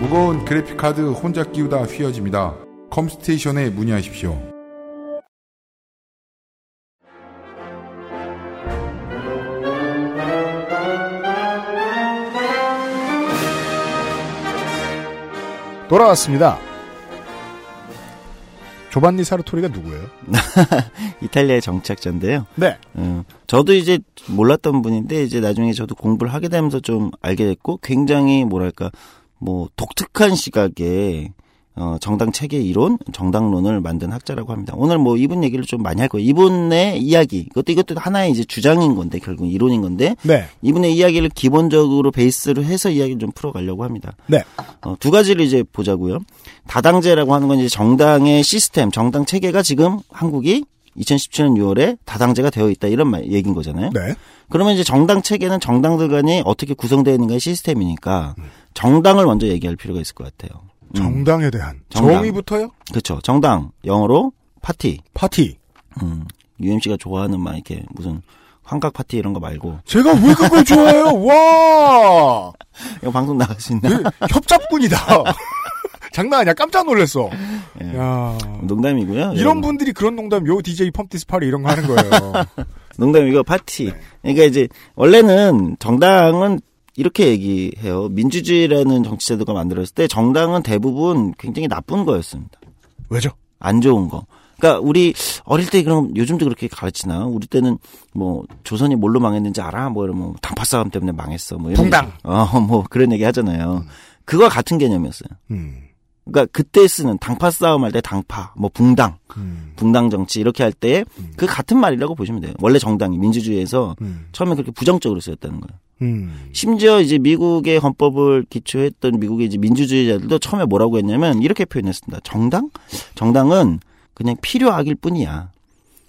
무거운 그래픽카드 혼자 끼우다 휘어집니다. 컴스테이션에 문의하십시오. 돌아왔습니다. 조반니 사르토리가 누구예요? 이탈리아의 정치학자인데요. 네. 음, 저도 이제 몰랐던 분인데 이제 나중에 저도 공부를 하게 되면서 좀 알게 됐고 굉장히 뭐랄까 뭐 독특한 시각의 어, 정당 체계 이론, 정당론을 만든 학자라고 합니다. 오늘 뭐 이분 얘기를 좀 많이 할 거예요. 이분의 이야기, 그것도 이것도 하나의 이제 주장인 건데 결국 이론인 건데 네. 이분의 이야기를 기본적으로 베이스로 해서 이야기를 좀 풀어가려고 합니다. 네. 어, 두 가지를 이제 보자고요. 다당제라고 하는 건 이제 정당의 시스템, 정당 체계가 지금 한국이 이천십칠 년 유월에 다당제가 되어 있다 이런 말, 얘기인 거잖아요. 네. 그러면 이제 정당 체계는 정당들 간이 어떻게 구성되어 있는가의 시스템이니까 정당을 먼저 얘기할 필요가 있을 것 같아요. 정당에 대한 정당. 정의부터요? 그렇죠. 정당 영어로 파티. 파티. 음, 유엠씨가 좋아하는 막 이렇게 무슨 환각 파티 이런 거 말고. 제가 왜 그걸 좋아해요? 와. 이거 방송 나갈 수 있나? 협잡꾼이다. 장난 아니야. 깜짝 놀랐어. 예. 야. 농담이고요. 이런 분들이 그런 농담, 요 디제이 펌티스파리 이런 거 하는 거예요. 농담이고 파티. 네. 그러니까 이제 원래는 정당은 이렇게 얘기해요. 민주주의라는 정치제도가 만들어졌을 때 정당은 대부분 굉장히 나쁜 거였습니다. 왜죠? 안 좋은 거. 그러니까 우리 어릴 때 그럼 요즘도 그렇게 가르치나? 우리 때는 뭐 조선이 뭘로 망했는지 알아? 뭐 이러면 당파 싸움 때문에 망했어. 뭐 이런. 통당. 어, 뭐 그런 얘기 하잖아요. 음. 그거와 같은 개념이었어요. 음. 그러니까 그때 쓰는 당파 싸움 할 때 당파, 뭐 붕당, 음. 붕당 정치 이렇게 할 때 그 음. 같은 말이라고 보시면 돼요. 원래 정당이 민주주의에서 음. 처음에 그렇게 부정적으로 쓰였다는 거예요. 음. 심지어 이제 미국의 헌법을 기초했던 미국의 이제 민주주의자들도 처음에 뭐라고 했냐면 이렇게 표현했습니다. 정당? 정당은 그냥 필요악일 뿐이야.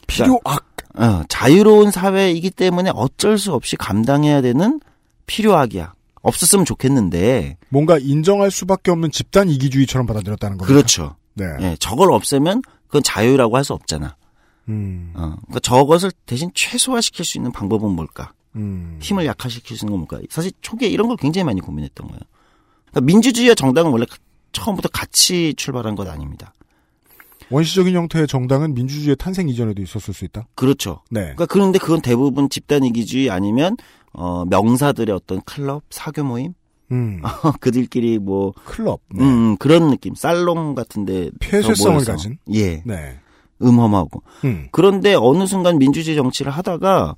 필요악? 그러니까, 어, 자유로운 사회이기 때문에 어쩔 수 없이 감당해야 되는 필요악이야. 없었으면 좋겠는데. 뭔가 인정할 수밖에 없는 집단 이기주의처럼 받아들였다는 거죠. 그렇죠. 네. 네. 저걸 없애면 그건 자유라고 할 수 없잖아. 음. 어, 그러니까 저것을 대신 최소화시킬 수 있는 방법은 뭘까? 음. 힘을 약화시킬 수 있는 건 뭘까? 사실 초기에 이런 걸 굉장히 많이 고민했던 거예요. 그러니까 민주주의와 정당은 원래 처음부터 같이 출발한 건 아닙니다. 원시적인 형태의 정당은 민주주의의 탄생 이전에도 있었을 수 있다? 그렇죠. 네. 그러니까 그런데 그건 대부분 집단 이기주의 아니면 어, 명사들의 어떤 클럽, 사교 모임? 음. 그들끼리 뭐. 클럽. 네. 음, 그런 느낌. 살롱 같은데. 폐쇄성을 가진? 예. 네. 음험하고. 음. 그런데 어느 순간 민주주의 정치를 하다가,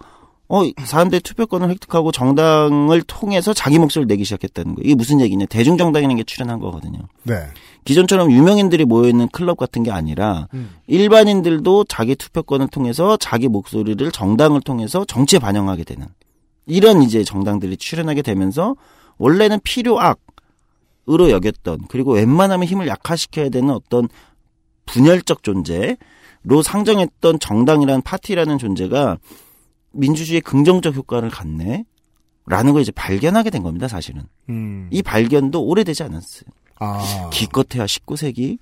어, 사람들의 투표권을 획득하고 정당을 통해서 자기 목소리를 내기 시작했다는 거예요. 이게 무슨 얘기냐. 대중정당이라는 게 출현한 거거든요. 네. 기존처럼 유명인들이 모여있는 클럽 같은 게 아니라 음. 일반인들도 자기 투표권을 통해서 자기 목소리를 정당을 통해서 정치에 반영하게 되는. 이런 이제 정당들이 출현하게 되면서 원래는 필요악으로 여겼던 그리고 웬만하면 힘을 약화시켜야 되는 어떤 분열적 존재로 상정했던 정당이라는 파티라는 존재가 민주주의의 긍정적 효과를 갖네 라는 걸 이제 발견하게 된 겁니다. 사실은. 음. 이 발견도 오래되지 않았어요. 아. 기껏해야 십구 세기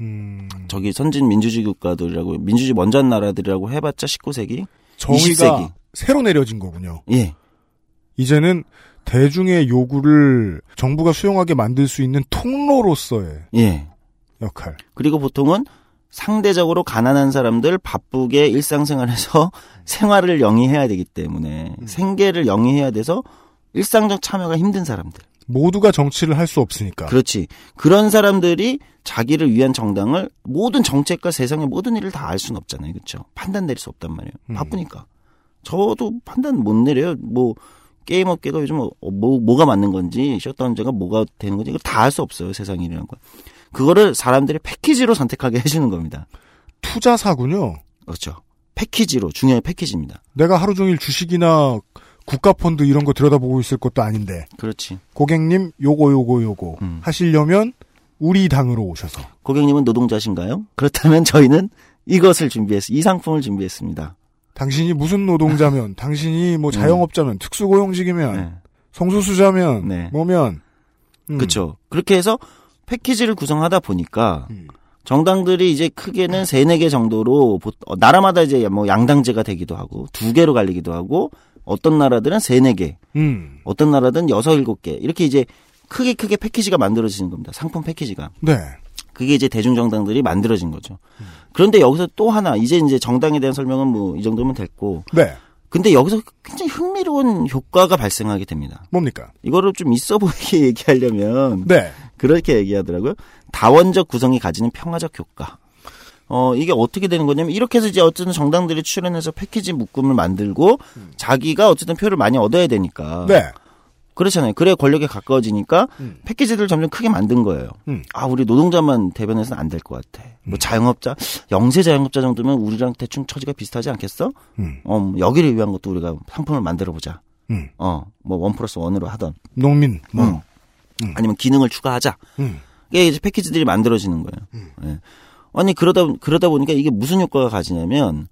음. 저기 선진 민주주의 국가들이라고 민주주의 먼저 한 나라들이라고 해봤자 십구 세기 정의가 이십 세기. 새로 내려진 거군요. 예. 이제는 대중의 요구를 정부가 수용하게 만들 수 있는 통로로서의 예. 역할. 그리고 보통은 상대적으로 가난한 사람들 바쁘게 일상생활에서 생활을 영위해야 되기 때문에 음. 생계를 영위해야 돼서 일상적 참여가 힘든 사람들. 모두가 정치를 할 수 없으니까. 그렇지. 그런 사람들이 자기를 위한 정당을 모든 정책과 세상의 모든 일을 다 알 수는 없잖아요. 그렇죠? 판단 내릴 수 없단 말이에요. 음. 바쁘니까. 저도 판단 못 내려요. 뭐 게임 업계가 요즘 뭐, 뭐 뭐가 맞는 건지 셧다운제가 뭐가 되는 건지 이걸 다 알 수 없어요. 세상 일이라는 건. 그거를 사람들이 패키지로 선택하게 해주는 겁니다. 투자사군요. 그렇죠. 패키지로. 중요한 패키지입니다. 내가 하루 종일 주식이나 국가펀드 이런 거 들여다보고 있을 것도 아닌데. 그렇지. 고객님 요거 요거 요거 음. 하시려면 우리 당으로 오셔서. 고객님은 노동자신가요? 그렇다면 저희는 이것을 준비해서 이 상품을 준비했습니다. 당신이 무슨 노동자면 당신이 뭐 자영업자면 네. 특수고용직이면 네. 성소수자면 네. 뭐면. 음. 그렇죠. 그렇게 해서 패키지를 구성하다 보니까 음. 정당들이 이제 크게는 세네 개 정도로 나라마다 이제 뭐 양당제가 되기도 하고 두 개로 갈리기도 하고 어떤 나라들은 세네 개, 음. 어떤 나라든 여섯 일곱 개 이렇게 이제 크게 크게 패키지가 만들어지는 겁니다. 상품 패키지가. 네. 그게 이제 대중 정당들이 만들어진 거죠. 음. 그런데 여기서 또 하나 이제 이제 정당에 대한 설명은 뭐 이 정도면 됐고. 네. 근데 여기서 굉장히 흥미로운 효과가 발생하게 됩니다. 뭡니까? 이거를 좀 있어 보이게 얘기하려면 네. 그렇게 얘기하더라고요. 다원적 구성이 가지는 평화적 효과. 어 이게 어떻게 되는 거냐면 이렇게 해서 이제 어쨌든 정당들이 출연해서 패키지 묶음을 만들고 음. 자기가 어쨌든 표를 많이 얻어야 되니까. 네. 그렇잖아요. 그래 권력에 가까워지니까 음. 패키지들을 점점 크게 만든 거예요. 음. 아 우리 노동자만 대변해서는 안 될 것 같아. 음. 뭐 자영업자, 영세 자영업자 정도면 우리랑 대충 처지가 비슷하지 않겠어? 음. 어, 여기를 위한 것도 우리가 상품을 만들어 보자. 음. 어, 뭐 원 플러스 원으로 하던 농민, 뭐 음. 음. 아니면 기능을 추가하자. 음. 이게 이제 패키지들이 만들어지는 거예요. 음. 네. 아니 그러다 그러다 보니까 이게 무슨 효과가 가지냐면.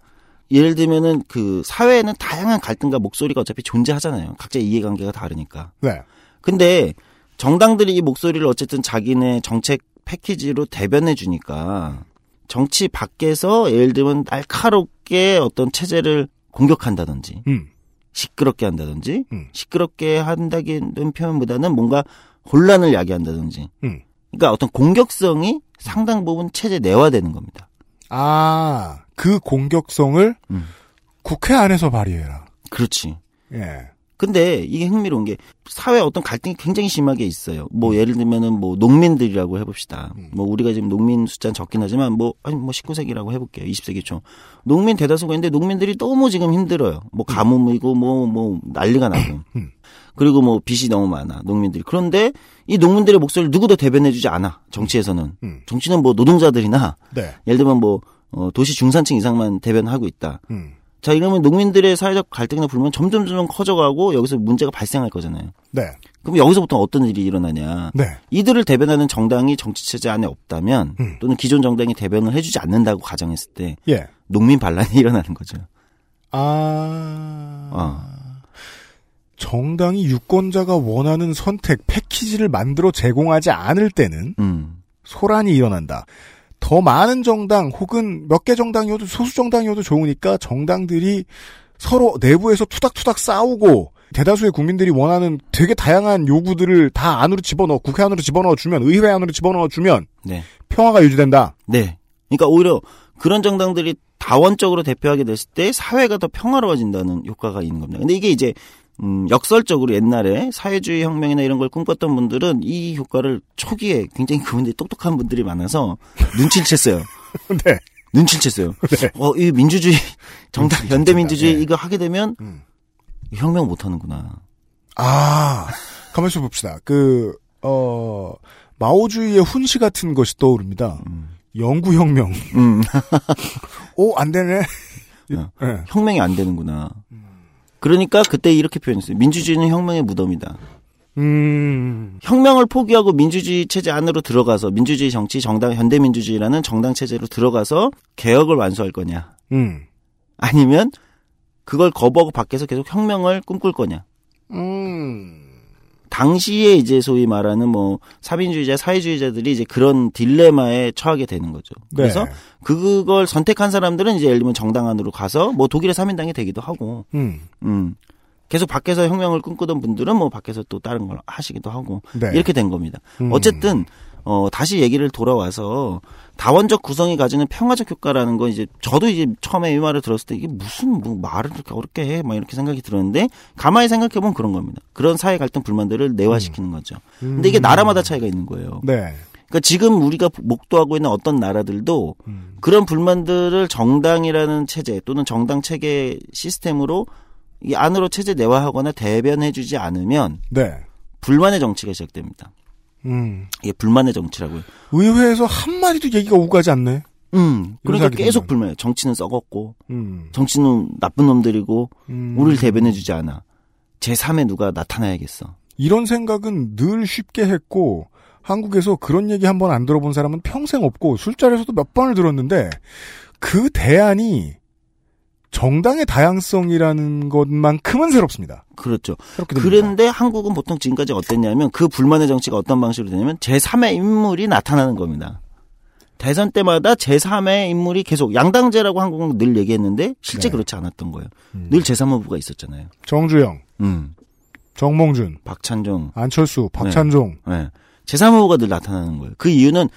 예를 들면은 그 사회에는 다양한 갈등과 목소리가 어차피 존재하잖아요. 각자 이해관계가 다르니까. 네. 근데 정당들이 이 목소리를 어쨌든 자기네 정책 패키지로 대변해 주니까 정치 밖에서 예를 들면 날카롭게 어떤 체제를 공격한다든지 음. 시끄럽게 한다든지 음. 시끄럽게 한다는 표현보다는 뭔가 혼란을 야기한다든지 음. 그러니까 어떤 공격성이 상당 부분 체제 내화되는 겁니다. 아... 그 공격성을 음. 국회 안에서 발휘해라. 그렇지. 예. 근데 이게 흥미로운 게 사회 어떤 갈등이 굉장히 심하게 있어요. 뭐 예를 들면은 뭐 농민들이라고 해봅시다. 음. 뭐 우리가 지금 농민 숫자는 적긴 하지만 뭐 아니 뭐 십구 세기라고 해볼게요. 이십 세기 초 농민 대다수가 있는데 농민들이 너무 지금 힘들어요. 뭐 가뭄이고 뭐뭐 뭐 난리가 나고 음. 그리고 뭐 빚이 너무 많아 농민들이. 그런데 이 농민들의 목소리를 누구도 대변해주지 않아. 정치에서는 음. 정치는 뭐 노동자들이나 네. 예를 들면 뭐 어, 도시 중산층 이상만 대변하고 있다. 음. 자, 이러면 농민들의 사회적 갈등이나 불만 점점 점점 커져가고 여기서 문제가 발생할 거잖아요. 네. 그럼 여기서부터 어떤 일이 일어나냐? 네. 이들을 대변하는 정당이 정치체제 안에 없다면 음. 또는 기존 정당이 대변을 해주지 않는다고 가정했을 때 예. 농민 반란이 일어나는 거죠. 아, 어. 정당이 유권자가 원하는 선택 패키지를 만들어 제공하지 않을 때는 음. 소란이 일어난다. 더 많은 정당 혹은 몇 개 정당이어도 소수 정당이어도 좋으니까 정당들이 서로 내부에서 투닥투닥 싸우고 대다수의 국민들이 원하는 되게 다양한 요구들을 다 안으로 집어넣어 국회 안으로 집어넣어주면 의회 안으로 집어넣어주면 네. 평화가 유지된다. 네. 그러니까 오히려 그런 정당들이 다원적으로 대표하게 됐을 때 사회가 더 평화로워진다는 효과가 있는 겁니다. 근데 이게 이제 음, 역설적으로 옛날에 사회주의 혁명이나 이런 걸 꿈꿨던 분들은 이 효과를 초기에 굉장히 그분들이 똑똑한 분들이 많아서 눈치를 챘어요. 네. 눈치를 챘어요. 네. 어, 이 민주주의, 정당, 민주주의, 연대민주주의 네. 이거 하게 되면 음. 혁명 못 하는구나. 아, 가만히 있어 봅시다. 그, 어, 마오주의의 훈시 같은 것이 떠오릅니다. 음. 영구혁명. 음. 오, 안 되네. 어, 네. 혁명이 안 되는구나. 그러니까 그때 이렇게 표현했어요. 민주주의는 혁명의 무덤이다. 음. 혁명을 포기하고 민주주의 체제 안으로 들어가서 민주주의 정치 정당 현대민주주의라는 정당 체제로 들어가서 개혁을 완수할 거냐. 음. 아니면 그걸 거부하고 밖에서 계속 혁명을 꿈꿀 거냐. 음. 당시에 이제 소위 말하는 뭐 사민주의자, 사회주의자들이 이제 그런 딜레마에 처하게 되는 거죠. 그래서 네. 그걸 선택한 사람들은 이제 예를 들면 정당 안으로 가서 뭐 독일의 사민당이 되기도 하고, 음, 음. 계속 밖에서 혁명을 꿈꾸던 분들은 뭐 밖에서 또 다른 걸 하시기도 하고 네. 이렇게 된 겁니다. 음. 어쨌든 어 다시 얘기를 돌아와서 다원적 구성이 가지는 평화적 효과라는 건 이제 저도 이제 처음에 이 말을 들었을 때 이게 무슨 뭐 말을 그렇게 어렵게 해 막 이렇게 생각이 들었는데 가만히 생각해 보면 그런 겁니다. 그런 사회 갈등 불만들을 내화시키는 음. 거죠. 근데 이게 나라마다 차이가 있는 거예요. 네. 그러니까 지금 우리가 목도하고 있는 어떤 나라들도 음. 그런 불만들을 정당이라는 체제 또는 정당 체계 시스템으로 이 안으로 체제 내화하거나 대변해주지 않으면 네. 불만의 정치가 시작됩니다. 음. 이게 불만의 정치라고요. 의회에서 한 마디도 얘기가 오가지 않네. 음. 그러니까 계속 불만이에요. 정치는 썩었고, 음. 정치는 나쁜 놈들이고, 음. 우리를 대변해주지 않아. 제삼의 누가 나타나야겠어. 이런 생각은 늘 쉽게 했고, 한국에서 그런 얘기 한 번 안 들어본 사람은 평생 없고, 술자리에서도 몇 번을 들었는데, 그 대안이 정당의 다양성이라는 것만큼은 새롭습니다. 그렇죠. 그런데 한국은 보통 지금까지 어땠냐면 그 불만의 정치가 어떤 방식으로 되냐면 제삼의 인물이 나타나는 겁니다. 대선 때마다 제삼의 인물이 계속 양당제라고 한국은 늘 얘기했는데 실제 네. 그렇지 않았던 거예요. 음. 늘 제삼 후보가 있었잖아요. 정주영, 음. 정몽준, 박찬종, 안철수, 박찬종. 네. 네. 제삼 후보가 늘 나타나는 거예요. 그 이유는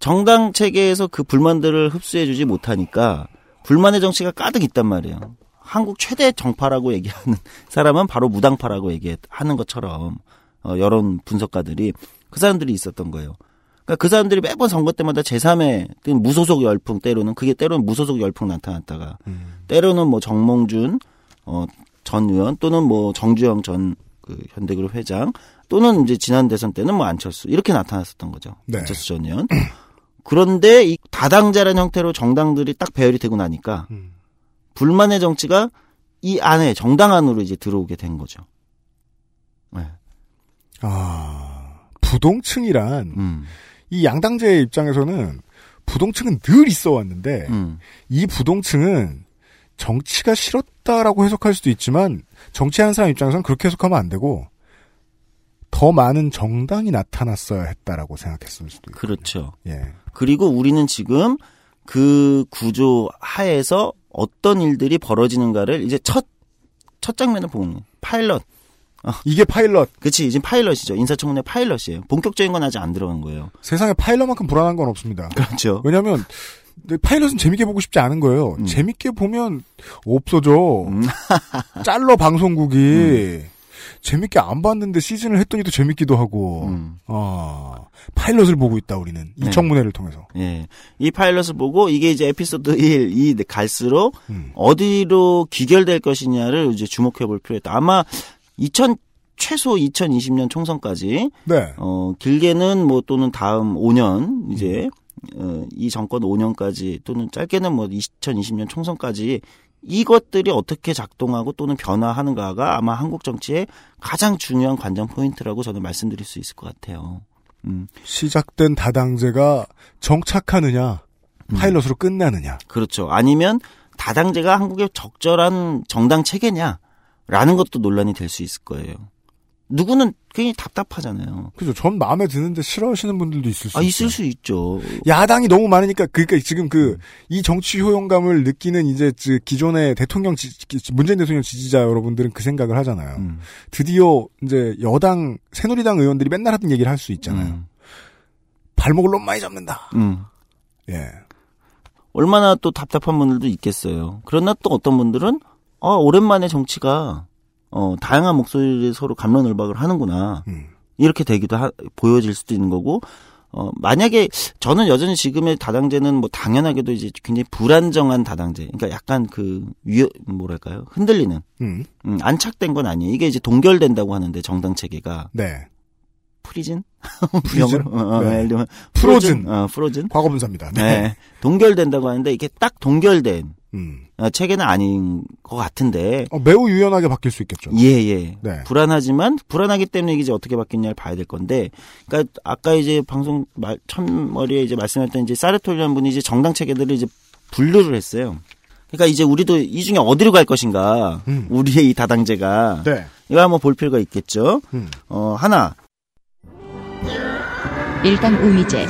정당 체계에서 그 불만들을 흡수해주지 못하니까 불만의 정치가 가득 있단 말이에요. 한국 최대 정파라고 얘기하는 사람은 바로 무당파라고 얘기하는 것처럼 어, 여론 분석가들이 그 사람들이 있었던 거예요. 그러니까 그 사람들이 매번 선거 때마다 제삼의 무소속 열풍 때로는 그게 때로는 무소속 열풍 나타났다가 음. 때로는 뭐 정몽준 어, 전 의원 또는 뭐 정주영 전 그 현대그룹 회장 또는 이제 지난 대선 때는 뭐 안철수 이렇게 나타났었던 거죠. 네. 안철수 전 의원. 그런데 이 다당제라는 형태로 정당들이 딱 배열이 되고 나니까 음. 불만의 정치가 이 안에 정당 안으로 이제 들어오게 된 거죠. 네. 아 부동층이란 음. 이 양당제의 입장에서는 부동층은 늘 있어 왔는데 음. 이 부동층은 정치가 싫었다라고 해석할 수도 있지만 정치하는 사람 입장에서는 그렇게 해석하면 안 되고 더 많은 정당이 나타났어야 했다라고 생각했을 수도 있고 그렇죠. 예. 그리고 우리는 지금 그 구조 하에서 어떤 일들이 벌어지는가를 이제 첫, 첫 장면을 보는 파일럿. 어. 이게 파일럿. 그치. 지금 파일럿이죠. 인사청문회 파일럿이에요. 본격적인 건 아직 안 들어간 거예요. 세상에 파일럿만큼 불안한 건 없습니다. 그렇죠. 왜냐하면 파일럿은 재밌게 보고 싶지 않은 거예요. 음. 재밌게 보면 없어져. 음. 잘러 방송국이. 음. 재밌게 안 봤는데 시즌을 했더니 또 재밌기도 하고, 음. 어, 파일럿을 보고 있다, 우리는. 이 청문회를 네. 통해서. 네. 이 파일럿을 보고, 이게 이제 에피소드 일, 이 갈수록, 음. 어디로 귀결될 것이냐를 이제 주목해 볼 필요가 있다. 아마, 이천, 최소 이천이십 년 총선까지, 네. 어, 길게는 뭐 또는 다음 오 년, 이제, 음. 어, 이 정권 오 년까지, 또는 짧게는 뭐 이천이십 년 총선까지, 이것들이 어떻게 작동하고 또는 변화하는가가 아마 한국 정치의 가장 중요한 관전 포인트라고 저는 말씀드릴 수 있을 것 같아요. 음. 시작된 다당제가 정착하느냐, 파일럿으로 음. 끝나느냐. 그렇죠. 아니면 다당제가 한국의 적절한 정당 체계냐라는 것도 논란이 될 수 있을 거예요. 누구는 굉장히 답답하잖아요. 그죠. 전 마음에 드는데 싫어하시는 분들도 있을 수 아, 있을 있어요. 수 있죠. 야당이 너무 많으니까, 그니까 지금 그, 이 정치 효용감을 느끼는 이제 기존의 대통령, 지, 문재인 대통령 지지자 여러분들은 그 생각을 하잖아요. 음. 드디어 이제 여당, 새누리당 의원들이 맨날 하던 얘기를 할 수 있잖아요. 음. 발목을 너무 많이 잡는다. 음. 예. 얼마나 또 답답한 분들도 있겠어요. 그러나 또 어떤 분들은, 아, 오랜만에 정치가, 어 다양한 목소리를 서로 감론을박을 하는구나 음. 이렇게 되기도 하, 보여질 수도 있는 거고 어 만약에 저는 여전히 지금의 다당제는 뭐 당연하게도 이제 굉장히 불안정한 다당제 그러니까 약간 그 위험 뭐랄까요 흔들리는 음. 음, 안착된 건 아니에요 이게 이제 동결된다고 하는데 정당 체계가 네. 프리즌 프리즌 어, 네. 프로즌 프로즌 어, 프로즌 과거 분사입니다 네. 네 동결된다고 하는데 이게 딱 동결된 음. 체계는 아닌 것 같은데. 어, 매우 유연하게 바뀔 수 있겠죠. 예, 예. 네. 불안하지만, 불안하기 때문에 이제 어떻게 바뀌느냐를 봐야 될 건데. 그니까, 아까 이제 방송 말, 첫머리에 이제 말씀했던 이제 사르토리라는 분이 이제 정당 체계들을 이제 분류를 했어요. 그러니까 이제 우리도 이 중에 어디로 갈 것인가. 음. 우리의 이 다당제가. 네. 이거 한번 볼 필요가 있겠죠. 음. 어, 하나. 일당 우위제.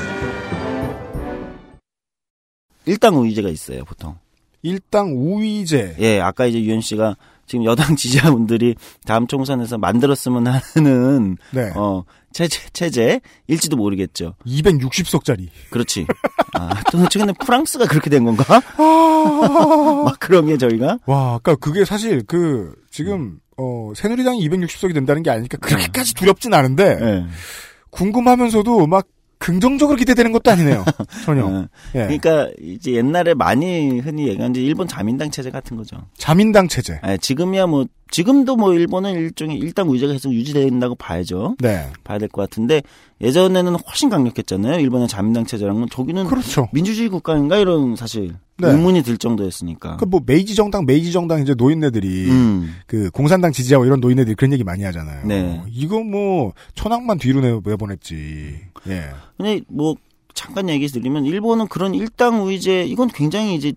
일당 우위제가 있어요, 보통. 일당 우위제. 예, 아까 이제 유현 씨가 지금 여당 지지자분들이 다음 총선에서 만들었으면 하는, 네. 어, 체제, 체제일지도 모르겠죠. 이백육십 석짜리. 그렇지. 아, 또 최근에 프랑스가 그렇게 된 건가? 막 그런 게 저희가? 와, 아까 그게 사실 그, 지금, 어, 새누리당이 이백육십 석이 된다는 게 아니니까 그렇게까지 두렵진 않은데, 네. 궁금하면서도 막, 긍정적으로 기대되는 것도 아니네요. 전혀. 어, 예. 그러니까 이제 옛날에 많이 흔히 얘기하는 일본 자민당 체제 같은 거죠. 자민당 체제. 예, 지금이야 뭐 지금도 뭐 일본은 일종의 일당 우위제가 계속 유지된다고 봐야죠. 네. 봐야 될 것 같은데 예전에는 훨씬 강력했잖아요. 일본의 자민당 체제라는 건 저기는 그렇죠. 민주주의 국가인가 이런 사실. 네. 의문이 들 정도였으니까. 그 뭐 메이지 정당, 메이지 정당 이제 노인네들이 음. 그 공산당 지지하고 이런 노인네들이 그런 얘기 많이 하잖아요. 네. 이거 뭐 천황만 뒤로 내보냈지. 예. 근데 뭐 잠깐 얘기 드리면 일본은 그런 일당 우위제 이건 굉장히 이제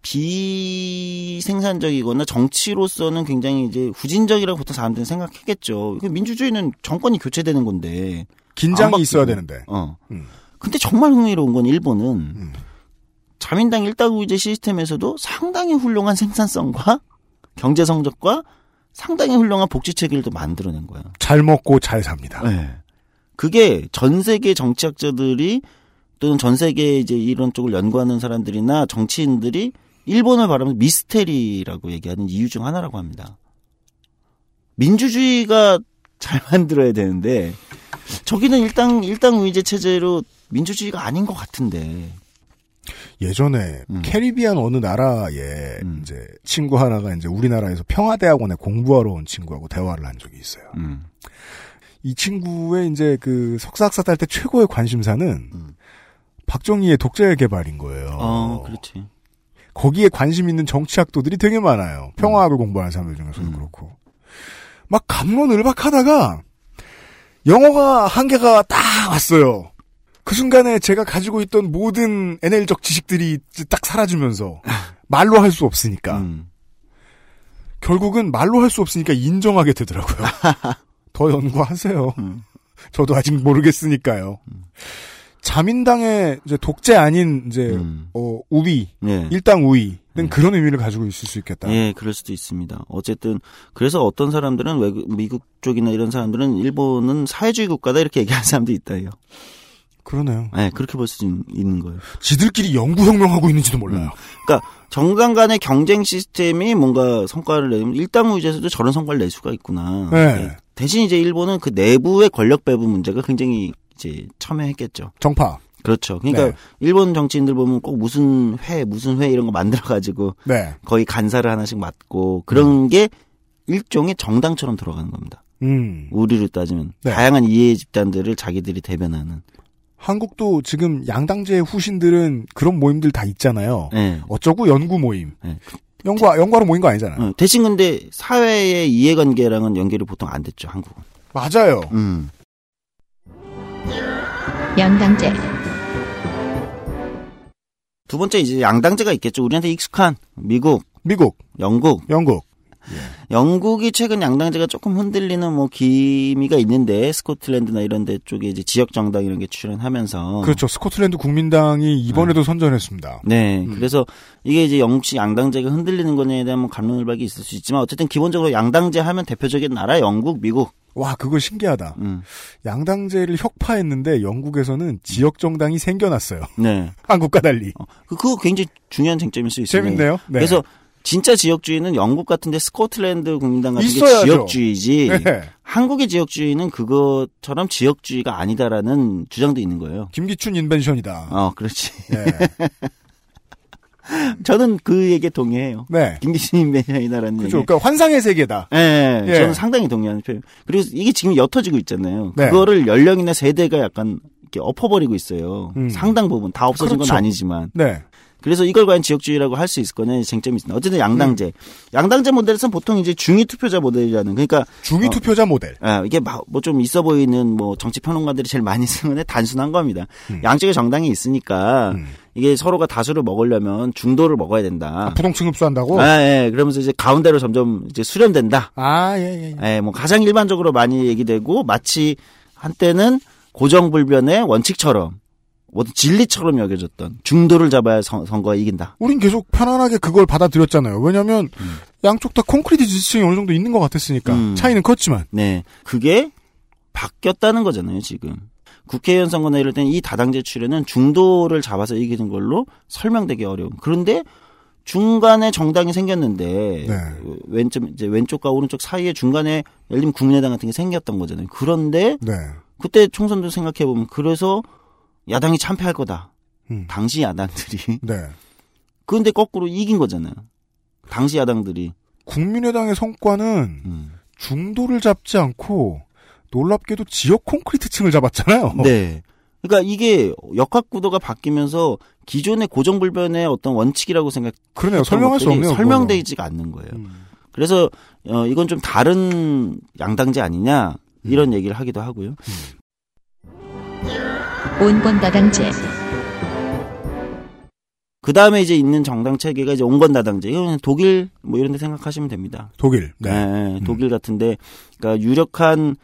비생산적이거나 정치로서는 굉장히 이제 후진적이라고 보통 사람들은 생각했겠죠. 민주주의는 정권이 교체되는 건데 긴장이 있어야 되는데. 어. 음. 근데 정말 흥미로운 건 일본은. 음. 자민당 일당 우위제 시스템에서도 상당히 훌륭한 생산성과 경제 성적과 상당히 훌륭한 복지 체계를 만들어낸 거야. 잘 먹고 잘 삽니다. 네. 그게 전 세계 정치학자들이 또는 전 세계 이제 이런 쪽을 연구하는 사람들이나 정치인들이 일본을 바라면서 미스테리라고 얘기하는 이유 중 하나라고 합니다. 민주주의가 잘 만들어야 되는데 저기는 일당 일당 우위제 체제로 민주주의가 아닌 것 같은데. 예전에 음. 캐리비안 어느 나라에 음. 이제 친구 하나가 이제 우리나라에서 평화대학원에 공부하러 온 친구하고 대화를 한 적이 있어요. 음. 이 친구의 이제 그 석사학사 딸 때 최고의 관심사는 음. 박정희의 독재 개발인 거예요. 어, 그렇지. 거기에 관심 있는 정치학도들이 되게 많아요. 평화학을 음. 공부하는 사람들 중에서도 음. 그렇고 막 감론을박하다가 영어가 한 개가 딱 왔어요. 그 순간에 제가 가지고 있던 모든 엔엘적 지식들이 딱 사라지면서 말로 할 수 없으니까 음. 결국은 말로 할 수 없으니까 인정하게 되더라고요. 더 연구하세요. 음. 저도 아직 모르겠으니까요. 음. 자민당의 이제 독재 아닌 이제 음. 어, 우위, 네. 일당 우위는 네. 그런 의미를 가지고 있을 수 있겠다. 예, 네, 그럴 수도 있습니다. 어쨌든 그래서 어떤 사람들은 외국, 미국 쪽이나 이런 사람들은 일본은 사회주의 국가다 이렇게 얘기하는 사람도 있다요. 그러네요. 네, 그렇게 볼 수 있는 거예요. 지들끼리 연구혁명하고 있는지도 몰라요. 그러니까 정당 간의 경쟁 시스템이 뭔가 성과를 내면 일당 우위제에서도 저런 성과를 낼 수가 있구나. 네. 네. 대신 이제 일본은 그 내부의 권력 배분 문제가 굉장히 이제 첨예했겠죠. 정파. 그렇죠. 그러니까 네. 일본 정치인들 보면 꼭 무슨 회, 무슨 회 이런 거 만들어가지고 네. 거의 간사를 하나씩 맡고 그런 음. 게 일종의 정당처럼 들어가는 겁니다. 음. 우리로 따지면 네. 다양한 이해 집단들을 자기들이 대변하는. 한국도 지금 양당제 후신들은 그런 모임들 다 있잖아요. 네. 어쩌고 연구 모임. 네. 연구, 연구하러 모인 거 아니잖아요. 대신 근데 사회의 이해관계랑은 연결이 보통 안 됐죠, 한국은. 맞아요. 음. 양당제. 두 번째 이제 양당제가 있겠죠. 우리한테 익숙한 미국. 미국. 영국. 영국. 예. 영국이 최근 양당제가 조금 흔들리는 뭐 기미가 있는데 스코틀랜드나 이런데 쪽에 이제 지역 정당 이런 게 출연하면서 그렇죠. 스코틀랜드 국민당이 이번에도 네. 선전했습니다. 네, 음. 그래서 이게 이제 영국식 양당제가 흔들리는 거냐에 대한 감론을박이 있을 수 있지만 어쨌든 기본적으로 양당제 하면 대표적인 나라 영국, 미국. 와, 그거 신기하다. 음. 양당제를 혁파했는데 영국에서는 지역 정당이 생겨났어요. 네, 한국과 달리. 어, 그거 굉장히 중요한 쟁점일 수 있어요. 재밌네요. 네. 그래서 진짜 지역주의는 영국 같은데 스코틀랜드 국민당 같은 있어야죠. 게 지역주의지 네. 한국의 지역주의는 그것처럼 지역주의가 아니다라는 주장도 있는 거예요. 김기춘 인벤션이다. 어, 그렇지. 네. 저는 그 얘기에 동의해요. 네. 김기춘 인벤션이다라는 그렇죠. 얘기. 그러니까 환상의 세계다. 네. 네. 저는 상당히 동의하는 표현. 그리고 이게 지금 옅어지고 있잖아요. 네. 그거를 연령이나 세대가 약간 이렇게 엎어버리고 있어요. 음. 상당 부분 다 없어진 그렇죠. 건 아니지만. 네. 그래서 이걸 과연 지역주의라고 할 수 있을 거냐 쟁점이 있습니다. 어쨌든 양당제. 음. 양당제 모델에서는 보통 이제 중위 투표자 모델이라는, 그러니까 중위 어, 투표자 모델. 아, 이게 막 뭐 좀 있어 보이는 뭐 정치 평론가들이 제일 많이 쓰는 게 단순한 겁니다. 음. 양쪽에 정당이 있으니까 음. 이게 서로가 다수를 먹으려면 중도를 먹어야 된다. 아, 부동층 흡수한다고? 아, 예. 그러면서 이제 가운데로 점점 이제 수렴된다. 아, 예, 예. 예, 뭐 가장 일반적으로 많이 얘기되고 마치 한때는 고정불변의 원칙처럼 어떤 진리처럼 여겨졌던 중도를 잡아야 선거에 이긴다. 우린 계속 편안하게 그걸 받아들였잖아요. 왜냐하면 음. 양쪽 다 콘크리트 지지층이 어느 정도 있는 것 같았으니까 음. 차이는 컸지만. 네, 그게 바뀌었다는 거잖아요. 지금 국회의원 선거나 이럴 때는 이 다당제 출연은 중도를 잡아서 이기는 걸로 설명되기 어려운. 그런데 중간에 정당이 생겼는데 네. 왼쪽 이제 왼쪽과 오른쪽 사이에 중간에 예를 들면 국민의당 같은 게 생겼던 거잖아요. 그런데 네. 그때 총선도 생각해 보면 그래서. 야당이 참패할 거다. 음. 당시 야당들이. 네. 그런데 거꾸로 이긴 거잖아요. 당시 야당들이. 국민의당의 성과는 음. 중도를 잡지 않고 놀랍게도 지역 콘크리트층을 잡았잖아요. 네. 그러니까 이게 역학 구도가 바뀌면서 기존의 고정불변의 어떤 원칙이라고 생각. 그러네요. 설명할 수 없네요. 설명되지가 않는 거예요. 음. 그래서 어, 이건 좀 다른 양당제 아니냐 이런 음. 얘기를 하기도 하고요. 음. 온건다당제. 그 다음에 이제 있는 정당 체계가 이제 온건다당제. 이건 독일 뭐 이런 데 생각하시면 됩니다. 독일. 네. 네 독일 음. 같은데, 그러니까 유력한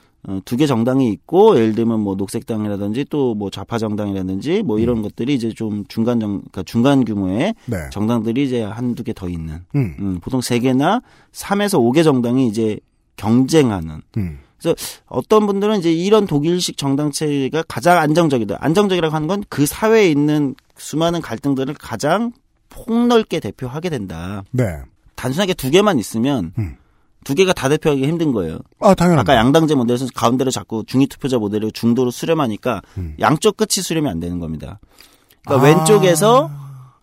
두 개 정당이 있고, 예를 들면 뭐 녹색당이라든지 또 뭐 좌파 정당이라든지 뭐 이런 음. 것들이 이제 좀 중간 정, 그러니까 중간 규모의 네. 정당들이 이제 한두 개 더 있는. 음. 음, 보통 세 개나 삼에서 다섯 개 정당이 이제 경쟁하는. 음. 그래서 어떤 분들은 이제 이런 독일식 정당체가 가장 안정적이다. 안정적이라고 하는 건 그 사회에 있는 수많은 갈등들을 가장 폭넓게 대표하게 된다. 네. 단순하게 두 개만 있으면 음. 두 개가 다 대표하기 힘든 거예요. 아, 당연히. 아까 양당제 모델에서 가운데로 자꾸 중위 투표자 모델로 중도로 수렴하니까 음. 양쪽 끝이 수렴이 안 되는 겁니다. 그러니까 아. 왼쪽에서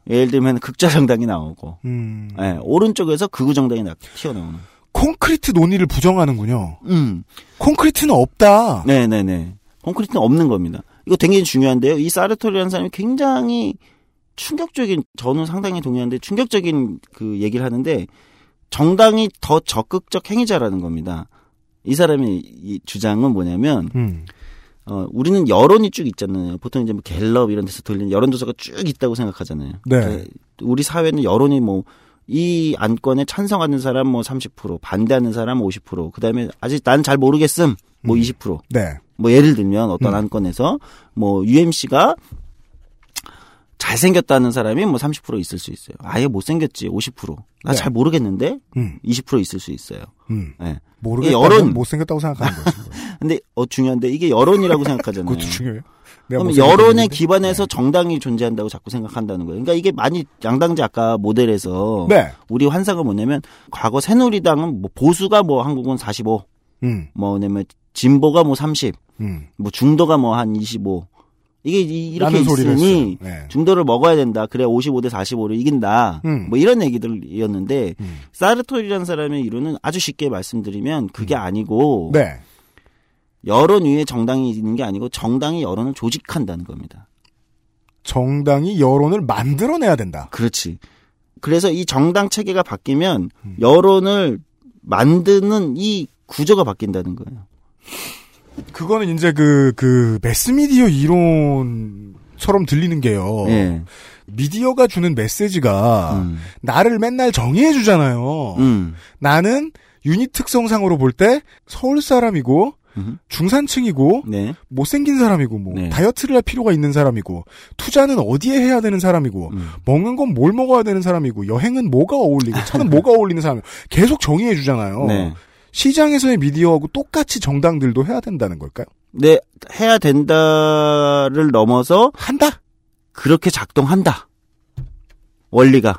예를 들면 극좌 정당이 나오고, 음. 네, 오른쪽에서 극우 정당이 튀어나오는. 콘크리트 논의를 부정하는군요. 음. 콘크리트는 없다. 네네네. 콘크리트는 없는 겁니다. 이거 굉장히 중요한데요. 이 사르토리라는 사람이 굉장히 충격적인, 저는 상당히 동의하는데 충격적인 그 얘기를 하는데 정당이 더 적극적 행위자라는 겁니다. 이 사람의 이 주장은 뭐냐면 음. 어, 우리는 여론이 쭉 있잖아요. 보통 이제 뭐 갤럽 이런 데서 돌리는 여론조사가 쭉 있다고 생각하잖아요. 네. 그러니까 우리 사회는 여론이 뭐 이 안건에 찬성하는 사람 뭐 삼십 퍼센트, 반대하는 사람 오십 퍼센트, 그 다음에 아직 난 잘 모르겠음 뭐 음. 이십 퍼센트. 네. 뭐 예를 들면 어떤 음. 안건에서 뭐 유엠씨가 잘생겼다는 사람이 뭐 삼십 퍼센트 있을 수 있어요. 아예 못생겼지 오십 퍼센트. 나 잘 네. 모르겠는데 음. 이십 퍼센트 있을 수 있어요. 음. 네. 모르겠다면 못생겼다고 생각하는 거지. 근데 어, 중요한데 이게 여론이라고 생각하잖아요. 그것도 중요해요. 그럼 여론에 기반해서 네. 정당이 존재한다고 자꾸 생각한다는 거예요. 그러니까 이게 많이 양당제 아까 모델에서 네. 우리 환상은 뭐냐면 과거 새누리당은 뭐 보수가 뭐 한국은 사십오, 음. 뭐냐면 진보가 뭐 삼십, 음. 뭐 중도가 뭐 한 이십오. 이게 이렇게 있으니 네. 중도를 먹어야 된다. 그래 오십오 대 사십오로 이긴다. 음. 뭐 이런 얘기들이었는데 음. 사르토리라는 사람의 이론은 아주 쉽게 말씀드리면 그게 음. 아니고 네. 여론 위에 정당이 있는 게 아니고 정당이 여론을 조직한다는 겁니다. 정당이 여론을 만들어내야 된다. 그렇지. 그래서 이 정당 체계가 바뀌면 음. 여론을 만드는 이 구조가 바뀐다는 거예요. 그거는 이제 그, 그, 매스미디어 이론처럼 들리는 게요. 네. 미디어가 주는 메시지가 음. 나를 맨날 정의해주잖아요. 음. 나는 유닛 특성상으로 볼 때 서울 사람이고, 중산층이고 네. 못생긴 사람이고 뭐 네. 다이어트를 할 필요가 있는 사람이고 투자는 어디에 해야 되는 사람이고 음. 먹는 건 뭘 먹어야 되는 사람이고 여행은 뭐가 어울리고 차는 뭐가 어울리는 사람이고 계속 정의해 주잖아요. 네. 시장에서의 미디어하고 똑같이 정당들도 해야 된다는 걸까요? 네. 해야 된다를 넘어서 한다? 그렇게 작동한다. 원리가.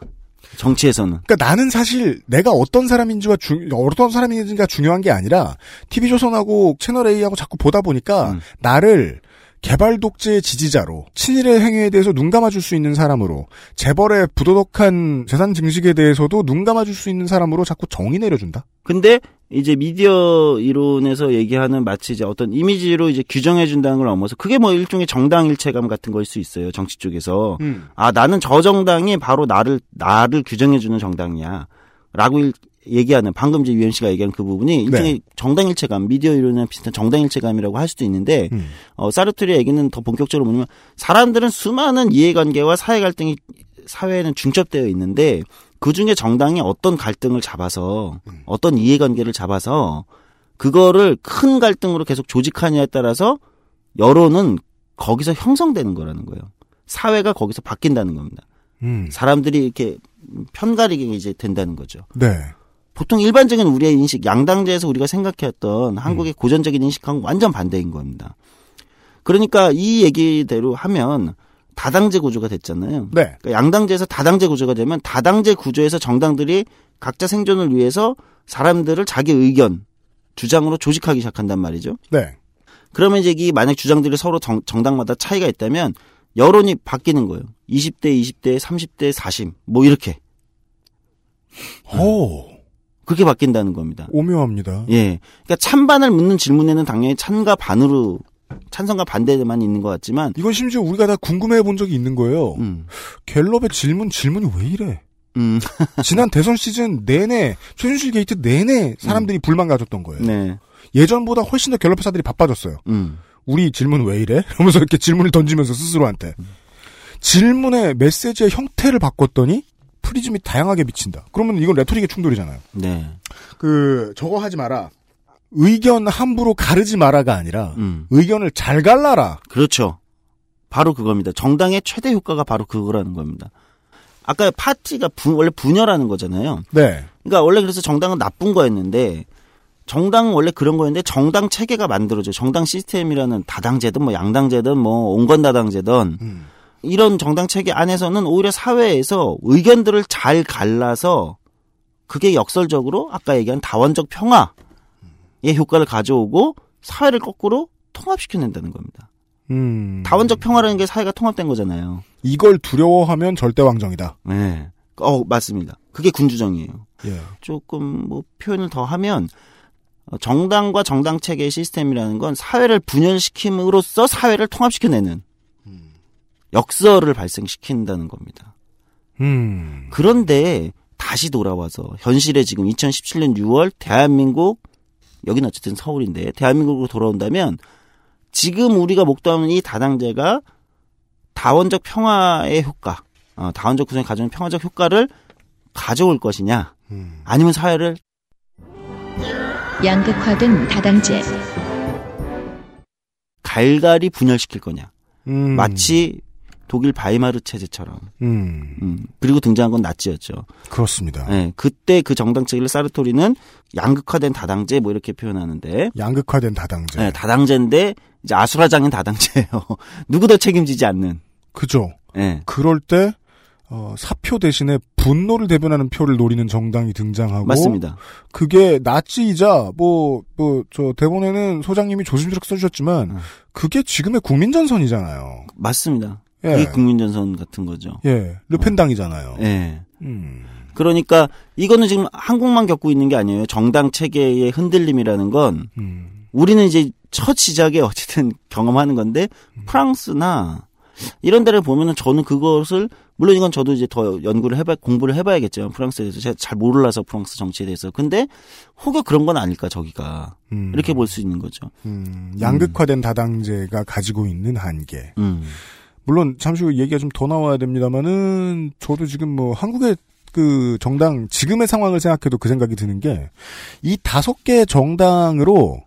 정치에서는. 그러니까 나는 사실 내가 어떤 사람인지와 중, 어떤 사람인지가 중요한 게 아니라 티비조선하고 채널A하고 자꾸 보다 보니까 음. 나를 개발 독재의 지지자로 친일의 행위에 대해서 눈 감아줄 수 있는 사람으로 재벌의 부도덕한 재산 증식에 대해서도 눈 감아줄 수 있는 사람으로 자꾸 정의 내려준다. 근데 이제 미디어 이론에서 얘기하는 마치 이제 어떤 이미지로 이제 규정해준다는 걸 넘어서 그게 뭐 일종의 정당 일체감 같은 거일 수 있어요. 정치 쪽에서 음. 아 나는 저 정당이 바로 나를 나를 규정해주는 정당이야라고 일. 얘기하는 방금 이제 유엔 씨가 얘기한 그 부분이 일종의 네. 정당일체감, 미디어 이론이랑 비슷한 정당일체감이라고 할 수도 있는데 음. 어, 사르토리 얘기는 더 본격적으로 뭐냐면 사람들은 수많은 이해관계와 사회 갈등이 사회에는 중첩되어 있는데 그 중에 정당이 어떤 갈등을 잡아서 음. 어떤 이해관계를 잡아서 그거를 큰 갈등으로 계속 조직하냐에 따라서 여론은 거기서 형성되는 거라는 거예요. 사회가 거기서 바뀐다는 겁니다. 음. 사람들이 이렇게 편가리게 이제 된다는 거죠. 네. 보통 일반적인 우리의 인식, 양당제에서 우리가 생각해왔던 한국의 음. 고전적인 인식하고 완전 반대인 겁니다. 그러니까 이 얘기대로 하면 다당제 구조가 됐잖아요. 네. 그러니까 양당제에서 다당제 구조가 되면 다당제 구조에서 정당들이 각자 생존을 위해서 사람들을 자기 의견, 주장으로 조직하기 시작한단 말이죠. 네. 그러면 이제 이 만약 주장들이 서로 정, 정당마다 차이가 있다면 여론이 바뀌는 거예요. 이십 대, 이십 대, 삼십 대, 사십 뭐 이렇게. 오. 그렇게 바뀐다는 겁니다. 오묘합니다. 예. 그러니까 찬반을 묻는 질문에는 당연히 찬과 반으로, 찬성과 반대만 있는 것 같지만. 이건 심지어 우리가 다 궁금해 본 적이 있는 거예요. 음. 갤럽의 질문, 질문이 왜 이래? 음. 지난 대선 시즌 내내, 최순실 게이트 내내 사람들이 음. 불만 가졌던 거예요. 네. 예전보다 훨씬 더 갤럽 회사들이 바빠졌어요. 음. 우리 질문 왜 이래? 이러면서 이렇게 질문을 던지면서 스스로한테. 음. 질문의 메시지의 형태를 바꿨더니 프리즘이 다양하게 비친다. 그러면 이건 레토릭의 충돌이잖아요. 네. 그 저거 하지 마라. 의견 함부로 가르지 마라가 아니라 음. 의견을 잘 갈라라. 그렇죠. 바로 그겁니다. 정당의 최대 효과가 바로 그거라는 겁니다. 아까 파티가 분, 원래 분열하는 거잖아요. 네. 그러니까 원래 그래서 정당은 나쁜 거였는데 정당은 원래 그런 거였는데 정당 체계가 만들어져요. 정당 시스템이라는 다당제든 뭐 양당제든 뭐 온건다당제든 음. 이런 정당 체계 안에서는 오히려 사회에서 의견들을 잘 갈라서 그게 역설적으로 아까 얘기한 다원적 평화의 효과를 가져오고 사회를 거꾸로 통합시켜낸다는 겁니다. 음. 다원적 평화라는 게 사회가 통합된 거잖아요. 이걸 두려워하면 절대왕정이다. 네, 어 맞습니다. 그게 군주정이에요. 예. 조금 뭐 표현을 더 하면 정당과 정당 체계의 시스템이라는 건 사회를 분열시킴으로써 사회를 통합시켜내는. 역설을 발생시킨다는 겁니다. 음. 그런데 다시 돌아와서 현실에 지금 이천십칠 년 유월 대한민국 여기는 어쨌든 서울인데 대한민국으로 돌아온다면 지금 우리가 목도하는 이 다당제가 다원적 평화의 효과 어, 다원적 구성이 가져오는 평화적 효과를 가져올 것이냐 음. 아니면 사회를 양극화된 다당제 갈갈이 분열시킬 거냐 음. 마치 독일 바이마르 체제처럼. 음. 음. 그리고 등장한 건 나치였죠. 그렇습니다. 네, 그때 그 정당 체계를 사르토리는 양극화된 다당제 뭐 이렇게 표현하는데. 양극화된 다당제. 네, 다당제인데 이제 아수라장인 다당제예요. 누구도 책임지지 않는. 그죠. 네. 그럴 때 어, 사표 대신에 분노를 대변하는 표를 노리는 정당이 등장하고. 맞습니다. 그게 나치이자 뭐 뭐 저 대본에는 소장님이 조심스럽게 써주셨지만 음. 그게 지금의 국민전선이잖아요. 맞습니다. 예. 이 국민전선 같은 거죠. 예, 르펜당이잖아요. 예. 음. 그러니까 이거는 지금 한국만 겪고 있는 게 아니에요. 정당 체계의 흔들림이라는 건 음. 우리는 이제 첫 시작에 어쨌든 경험하는 건데 음. 프랑스나 이런 데를 보면은 저는 그것을 물론 이건 저도 이제 더 연구를 해봐 공부를 해봐야겠지만 프랑스에 대해서 제가 잘 몰라서 프랑스 정치에 대해서 근데 혹여 그런 건 아닐까 저기가 음. 이렇게 볼 수 있는 거죠. 음. 양극화된 음. 다당제가 가지고 있는 한계. 음. 물론 잠시 후 얘기가 좀 더 나와야 됩니다만은 저도 지금 뭐 한국의 그 정당 지금의 상황을 생각해도 그 생각이 드는 게 이 다섯 개의 정당으로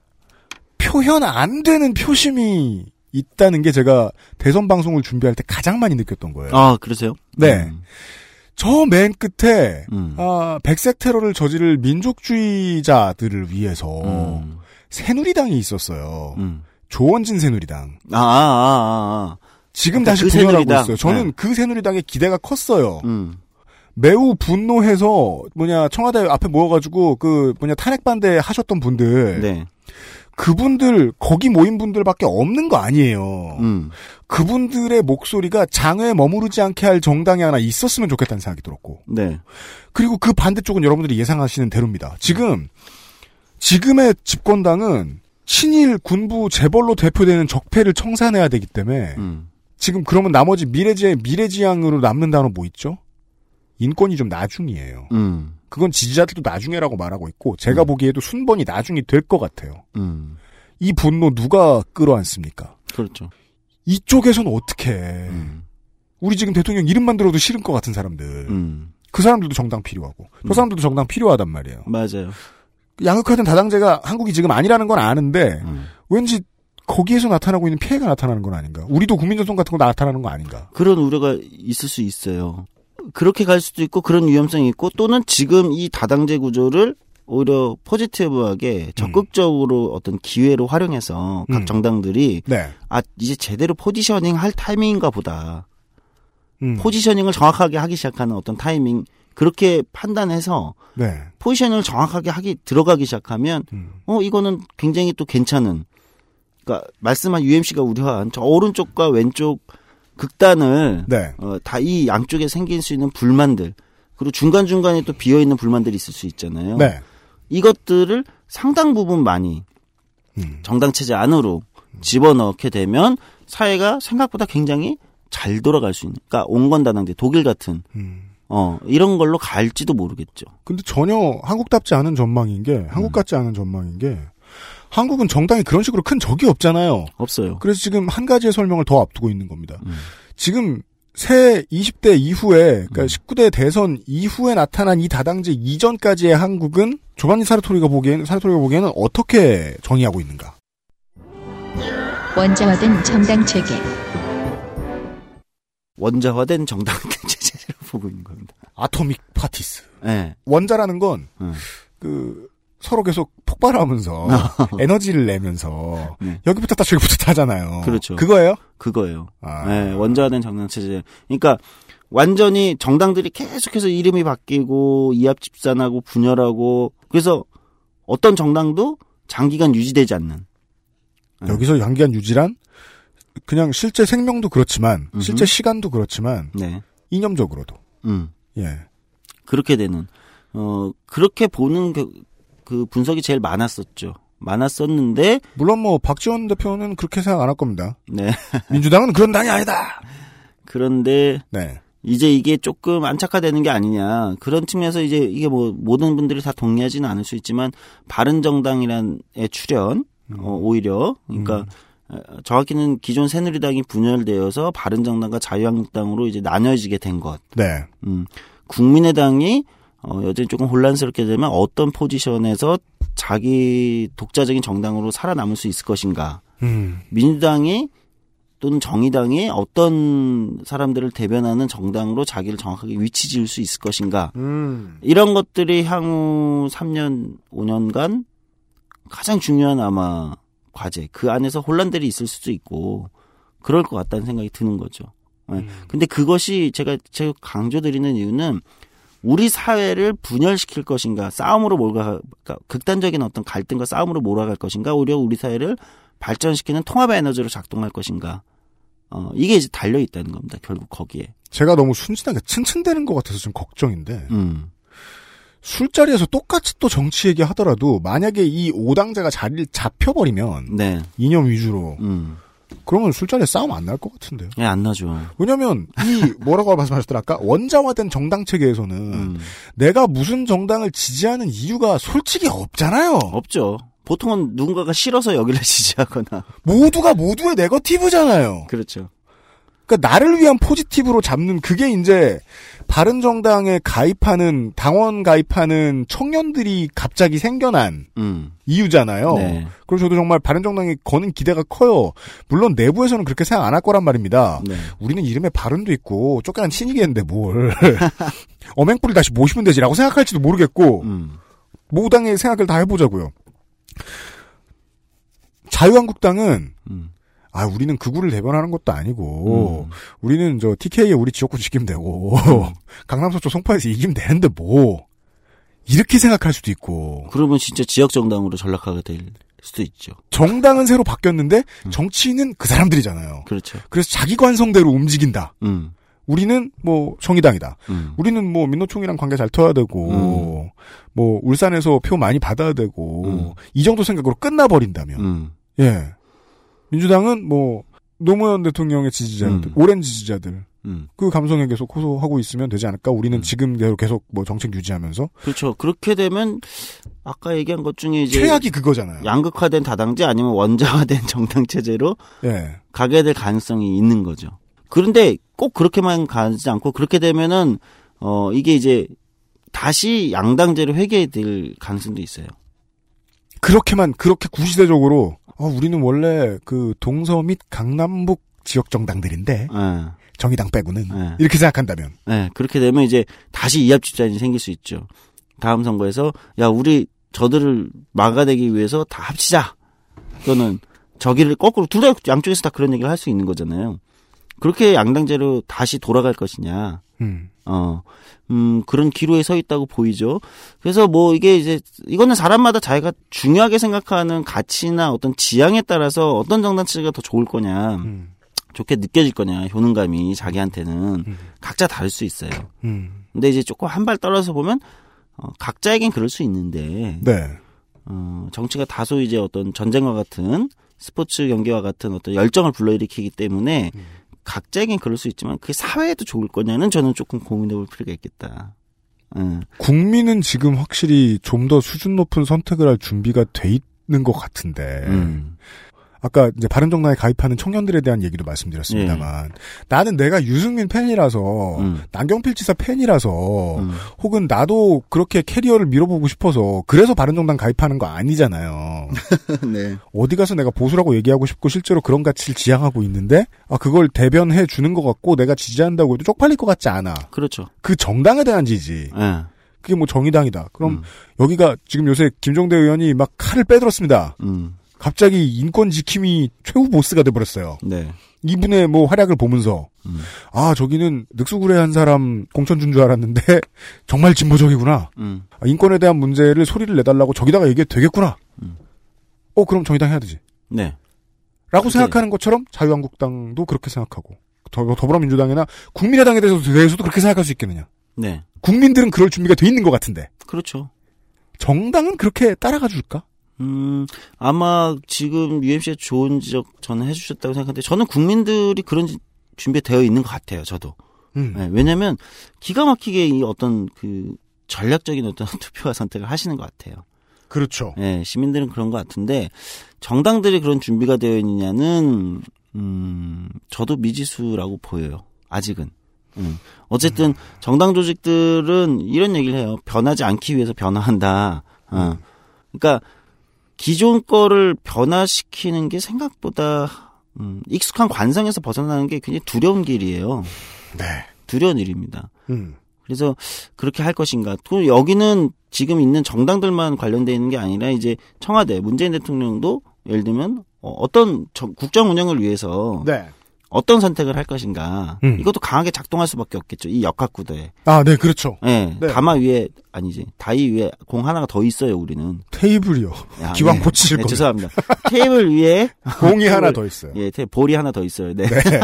표현 안 되는 표심이 있다는 게 제가 대선 방송을 준비할 때 가장 많이 느꼈던 거예요. 아 그러세요? 네. 음. 저 맨 끝에 음. 아, 백색 테러를 저지를 민족주의자들을 위해서 음. 새누리당이 있었어요. 음. 조원진 새누리당. 아, 아, 아, 아. 지금 다시 그 분열하고 새누리당. 있어요. 저는 네. 그 새누리당의 기대가 컸어요. 음. 매우 분노해서 뭐냐 청와대 앞에 모여가지고 그 뭐냐 탄핵 반대 하셨던 분들 네. 그분들 거기 모인 분들밖에 없는 거 아니에요. 음. 그분들의 목소리가 장외에 머무르지 않게 할 정당이 하나 있었으면 좋겠다는 생각이 들었고. 네. 그리고 그 반대쪽은 여러분들이 예상하시는 대로입니다. 지금 지금의 집권당은 친일 군부 재벌로 대표되는 적폐를 청산해야 되기 때문에 음. 지금 그러면 나머지 미래지향, 미래지향으로 남는 단어 뭐 있죠? 인권이 좀 나중이에요. 음. 그건 지지자들도 나중에라고 말하고 있고 제가 음. 보기에도 순번이 나중이 될 것 같아요. 음. 이 분노 누가 끌어안습니까? 그렇죠. 이쪽에서는 어떻게 음. 우리 지금 대통령 이름만 들어도 싫은 것 같은 사람들 음. 그 사람들도 정당 필요하고 음. 저 사람들도 정당 필요하단 말이에요. 맞아요. 양극화된 다당제가 한국이 지금 아니라는 건 아는데 음. 왠지 거기에서 나타나고 있는 피해가 나타나는 건 아닌가? 우리도 국민전선 같은 거 나타나는 거 아닌가? 그런 우려가 있을 수 있어요. 그렇게 갈 수도 있고 그런 위험성이 있고 또는 지금 이 다당제 구조를 오히려 포지티브하게 적극적으로 음. 어떤 기회로 활용해서 각 음. 정당들이 네. 아 이제 제대로 포지셔닝 할 타이밍인가 보다. 음. 포지셔닝을 정확하게 하기 시작하는 어떤 타이밍 그렇게 판단해서 네. 포지셔닝을 정확하게 하기 들어가기 시작하면 음. 어 이거는 굉장히 또 괜찮은 그러니까 말씀한 유엠씨가 우려한 저 오른쪽과 왼쪽 극단을 네. 어, 다 이 양쪽에 생길 수 있는 불만들 그리고 중간중간에 또 비어있는 불만들이 있을 수 있잖아요. 네. 이것들을 상당 부분 많이 음. 정당체제 안으로 집어넣게 되면 사회가 생각보다 굉장히 잘 돌아갈 수 있는 그러니까 온건다당제 독일 같은 음. 어, 이런 걸로 갈지도 모르겠죠. 근데 전혀 한국답지 않은 전망인 게 한국 같지 음. 않은 전망인 게 한국은 정당이 그런 식으로 큰 적이 없잖아요. 없어요. 그래서 지금 한 가지의 설명을 더 앞두고 있는 겁니다. 음. 지금 새 이십 대 이후에 그러니까 음. 십구 대 대선 이후에 나타난 이 다당제 이전까지의 한국은 조반니 사르토리가 보기에는 사르토리가 보기에는 어떻게 정의하고 있는가? 원자화된 정당 체계. 원자화된 정당 체제를 보고 있는 겁니다. 아토믹 파티스. 네. 원자라는 건 그 음. 서로 계속 폭발하면서 에너지를 내면서 네. 여기 붙었다 저기 붙었다 하잖아요. 그렇죠. 그거예요? 그거예요. 아. 네, 원자화된 정당 체제. 그러니까 완전히 정당들이 계속해서 이름이 바뀌고 이합집산하고 분열하고 그래서 어떤 정당도 장기간 유지되지 않는. 여기서 장기간 유지란 그냥 실제 생명도 그렇지만 음흠. 실제 시간도 그렇지만 네. 이념적으로도. 음. 예. 그렇게 되는. 어 그렇게 보는. 게, 그 분석이 제일 많았었죠. 많았었는데 물론 뭐 박지원 대표는 그렇게 생각 안 할 겁니다. 네. 민주당은 그런 당이 아니다. 그런데 네. 이제 이게 조금 안착화되는 게 아니냐. 그런 측면에서 이제 이게 뭐 모든 분들이 다 동의하지는 않을 수 있지만 바른정당이란의 출현 음. 어, 오히려 그러니까 음. 정확히는 기존 새누리당이 분열되어서 바른정당과 자유한국당으로 이제 나뉘어지게 된 것. 네. 음. 국민의당이 어, 여전히 조금 혼란스럽게 되면 어떤 포지션에서 자기 독자적인 정당으로 살아남을 수 있을 것인가. 음. 민주당이 또는 정의당이 어떤 사람들을 대변하는 정당으로 자기를 정확하게 위치 지을 수 있을 것인가. 음. 이런 것들이 향후 삼 년, 오 년간 가장 중요한 아마 과제. 그 안에서 혼란들이 있을 수도 있고 그럴 것 같다는 생각이 드는 거죠. 네. 음. 근데 그것이 제가, 제가 강조드리는 이유는 우리 사회를 분열시킬 것인가, 싸움으로 몰아갈, 그러니까 극단적인 어떤 갈등과 싸움으로 몰아갈 것인가, 오히려 우리 사회를 발전시키는 통합의 에너지로 작동할 것인가. 어, 이게 이제 달려있다는 겁니다, 결국 거기에. 제가 너무 순진하게 츤츤대는 것 같아서 좀 걱정인데, 음. 술자리에서 똑같이 또 정치 얘기 하더라도, 만약에 이 오당제가 자리를 잡혀버리면, 네. 이념 위주로, 음. 그러면 술자리에 싸움 안 날 것 같은데요. 예, 안 나죠. 왜냐면, 이, 뭐라고 말씀하셨더라, 아까? 원자화된 정당 체계에서는, 음. 내가 무슨 정당을 지지하는 이유가 솔직히 없잖아요. 없죠. 보통은 누군가가 싫어서 여기를 지지하거나. 모두가 모두의 네거티브잖아요. 그렇죠. 그러니까 나를 위한 포지티브로 잡는 그게 이제, 바른정당에 가입하는, 당원 가입하는 청년들이 갑자기 생겨난 음. 이유잖아요. 네. 그래서 저도 정말 바른정당에 거는 기대가 커요. 물론 내부에서는 그렇게 생각 안 할 거란 말입니다. 네. 우리는 이름에 바른도 있고 쫓겨난 신이겠는데 뭘. 어맹뿌리 다시 모시면 되지라고 생각할지도 모르겠고 음. 모당의 생각을 다 해보자고요. 자유한국당은 음. 아, 우리는 극우를 대변하는 것도 아니고, 음. 우리는 저, 티케이에 우리 지역구 지키면 되고, 음. 강남서초 송파에서 이기면 되는데 뭐, 이렇게 생각할 수도 있고. 그러면 진짜 지역정당으로 전락하게 될 수도 있죠. 정당은 새로 바뀌었는데 음. 정치인은 그 사람들이잖아요. 그렇죠. 그래서 자기 관성대로 움직인다. 음. 우리는 뭐 정의당이다. 음. 우리는 뭐 민노총이랑 관계 잘 터야 되고, 음. 뭐 울산에서 표 많이 받아야 되고, 음. 이 정도 생각으로 끝나버린다면, 음. 예, 민주당은 뭐 노무현 대통령의 지지자들, 음. 오랜 지지자들. 음. 그 감성에 계속 호소하고 있으면 되지 않을까? 우리는 음. 지금대로 계속 뭐 정책 유지하면서. 그렇죠. 그렇게 되면 아까 얘기한 것 중에 이제 최악이 그거잖아요. 양극화된 다당제 아니면 원자화된 정당 체제로 예. 가게 될 가능성이 있는 거죠. 그런데 꼭 그렇게만 가지 않고 그렇게 되면은 어 이게 이제 다시 양당제로 회귀될 가능성도 있어요. 그렇게만 그렇게 구시대적으로 어 우리는 원래 그 동서 및 강남북 지역 정당들인데. 예. 정의당 빼고는 네. 이렇게 생각한다면 네. 그렇게 되면 이제 다시 이합집산이 생길 수 있죠. 다음 선거에서 야 우리 저들을 막아내기 위해서 다 합치자. 또는 저기를 거꾸로 둘 다 양쪽에서 다 그런 얘기를 할 수 있는 거잖아요. 그렇게 양당제로 다시 돌아갈 것이냐. 음. 어, 음, 그런 기로에 서 있다고 보이죠. 그래서 뭐 이게 이제 이거는 사람마다 자기가 중요하게 생각하는 가치나 어떤 지향에 따라서 어떤 정당 체제가 더 좋을 거냐. 음. 좋게 느껴질 거냐 효능감이 자기한테는 음. 각자 다를 수 있어요. 음. 근데 이제 조금 한 발 떨어서 보면 어, 각자에겐 그럴 수 있는데 네. 어, 정치가 다소 이제 어떤 전쟁과 같은 스포츠 경기와 같은 어떤 열정을 불러일으키기 때문에 음. 각자에겐 그럴 수 있지만 그게 사회에도 좋을 거냐는 저는 조금 고민해볼 필요가 있겠다. 음. 국민은 지금 확실히 좀 더 수준 높은 선택을 할 준비가 돼 있는 것 같은데. 음. 아까 이제 바른정당에 가입하는 청년들에 대한 얘기도 말씀드렸습니다만 예. 나는 내가 유승민 팬이라서 음. 남경필 지사 팬이라서 음. 혹은 나도 그렇게 캐리어를 밀어보고 싶어서 그래서 바른정당 가입하는 거 아니잖아요. 네. 어디 가서 내가 보수라고 얘기하고 싶고 실제로 그런 가치를 지향하고 있는데 아 그걸 대변해 주는 것 같고 내가 지지한다고 해도 쪽팔릴 것 같지 않아. 그렇죠. 그 정당에 대한 지지. 예. 그게 뭐 정의당이다. 그럼 음. 여기가 지금 요새 김종대 의원이 막 칼을 빼들었습니다. 음. 갑자기 인권 지킴이 최후 보스가 돼버렸어요. 네. 이분의 뭐 활약을 보면서 음. 아 저기는 늑수구레한 사람 공천 준 줄 알았는데 정말 진보적이구나. 음. 아, 인권에 대한 문제를 소리를 내달라고 저기다가 얘기해도 되겠구나. 음. 어 그럼 정의당 해야 되지. 네. 라고 그게... 생각하는 것처럼 자유한국당도 그렇게 생각하고 더, 더불어민주당이나 국민의당에 대해서도, 대해서도 그렇게 생각할 수 있겠느냐. 네. 국민들은 그럴 준비가 돼 있는 것 같은데. 그렇죠. 정당은 그렇게 따라가 줄까? 음, 아마 지금 유엠씨의 좋은 지적 저는 해주셨다고 생각하는데 저는 국민들이 그런 준비되어 있는 것 같아요. 저도. 음. 네, 왜냐하면 기가 막히게 이 어떤 그 전략적인 어떤 투표와 선택을 하시는 것 같아요. 그렇죠. 네, 시민들은 그런 것 같은데 정당들이 그런 준비가 되어 있느냐는 음, 저도 미지수라고 보여요. 아직은. 음. 어쨌든 음. 정당 조직들은 이런 얘기를 해요. 변하지 않기 위해서 변화한다. 음. 어. 그러니까 기존 거를 변화시키는 게 생각보다 음, 익숙한 관성에서 벗어나는 게 굉장히 두려운 길이에요. 네. 두려운 일입니다. 음. 그래서 그렇게 할 것인가. 또 여기는 지금 있는 정당들만 관련되어 있는 게 아니라 이제 청와대, 문재인 대통령도 예를 들면 어떤 국정 운영을 위해서 네. 어떤 선택을 할 것인가. 음. 이것도 강하게 작동할 수밖에 없겠죠. 이 역학구도에. 아, 네, 그렇죠. 네, 네. 다마 위에 아니지. 다이 위에 공 하나가 더 있어요. 우리는. 테이블이요. 아, 기왕 네. 고치실 네, 거예요. 죄송합니다. 테이블 위에 공이 테이블, 하나 더 있어요. 예, 네, 볼이 하나 더 있어요. 네. 네.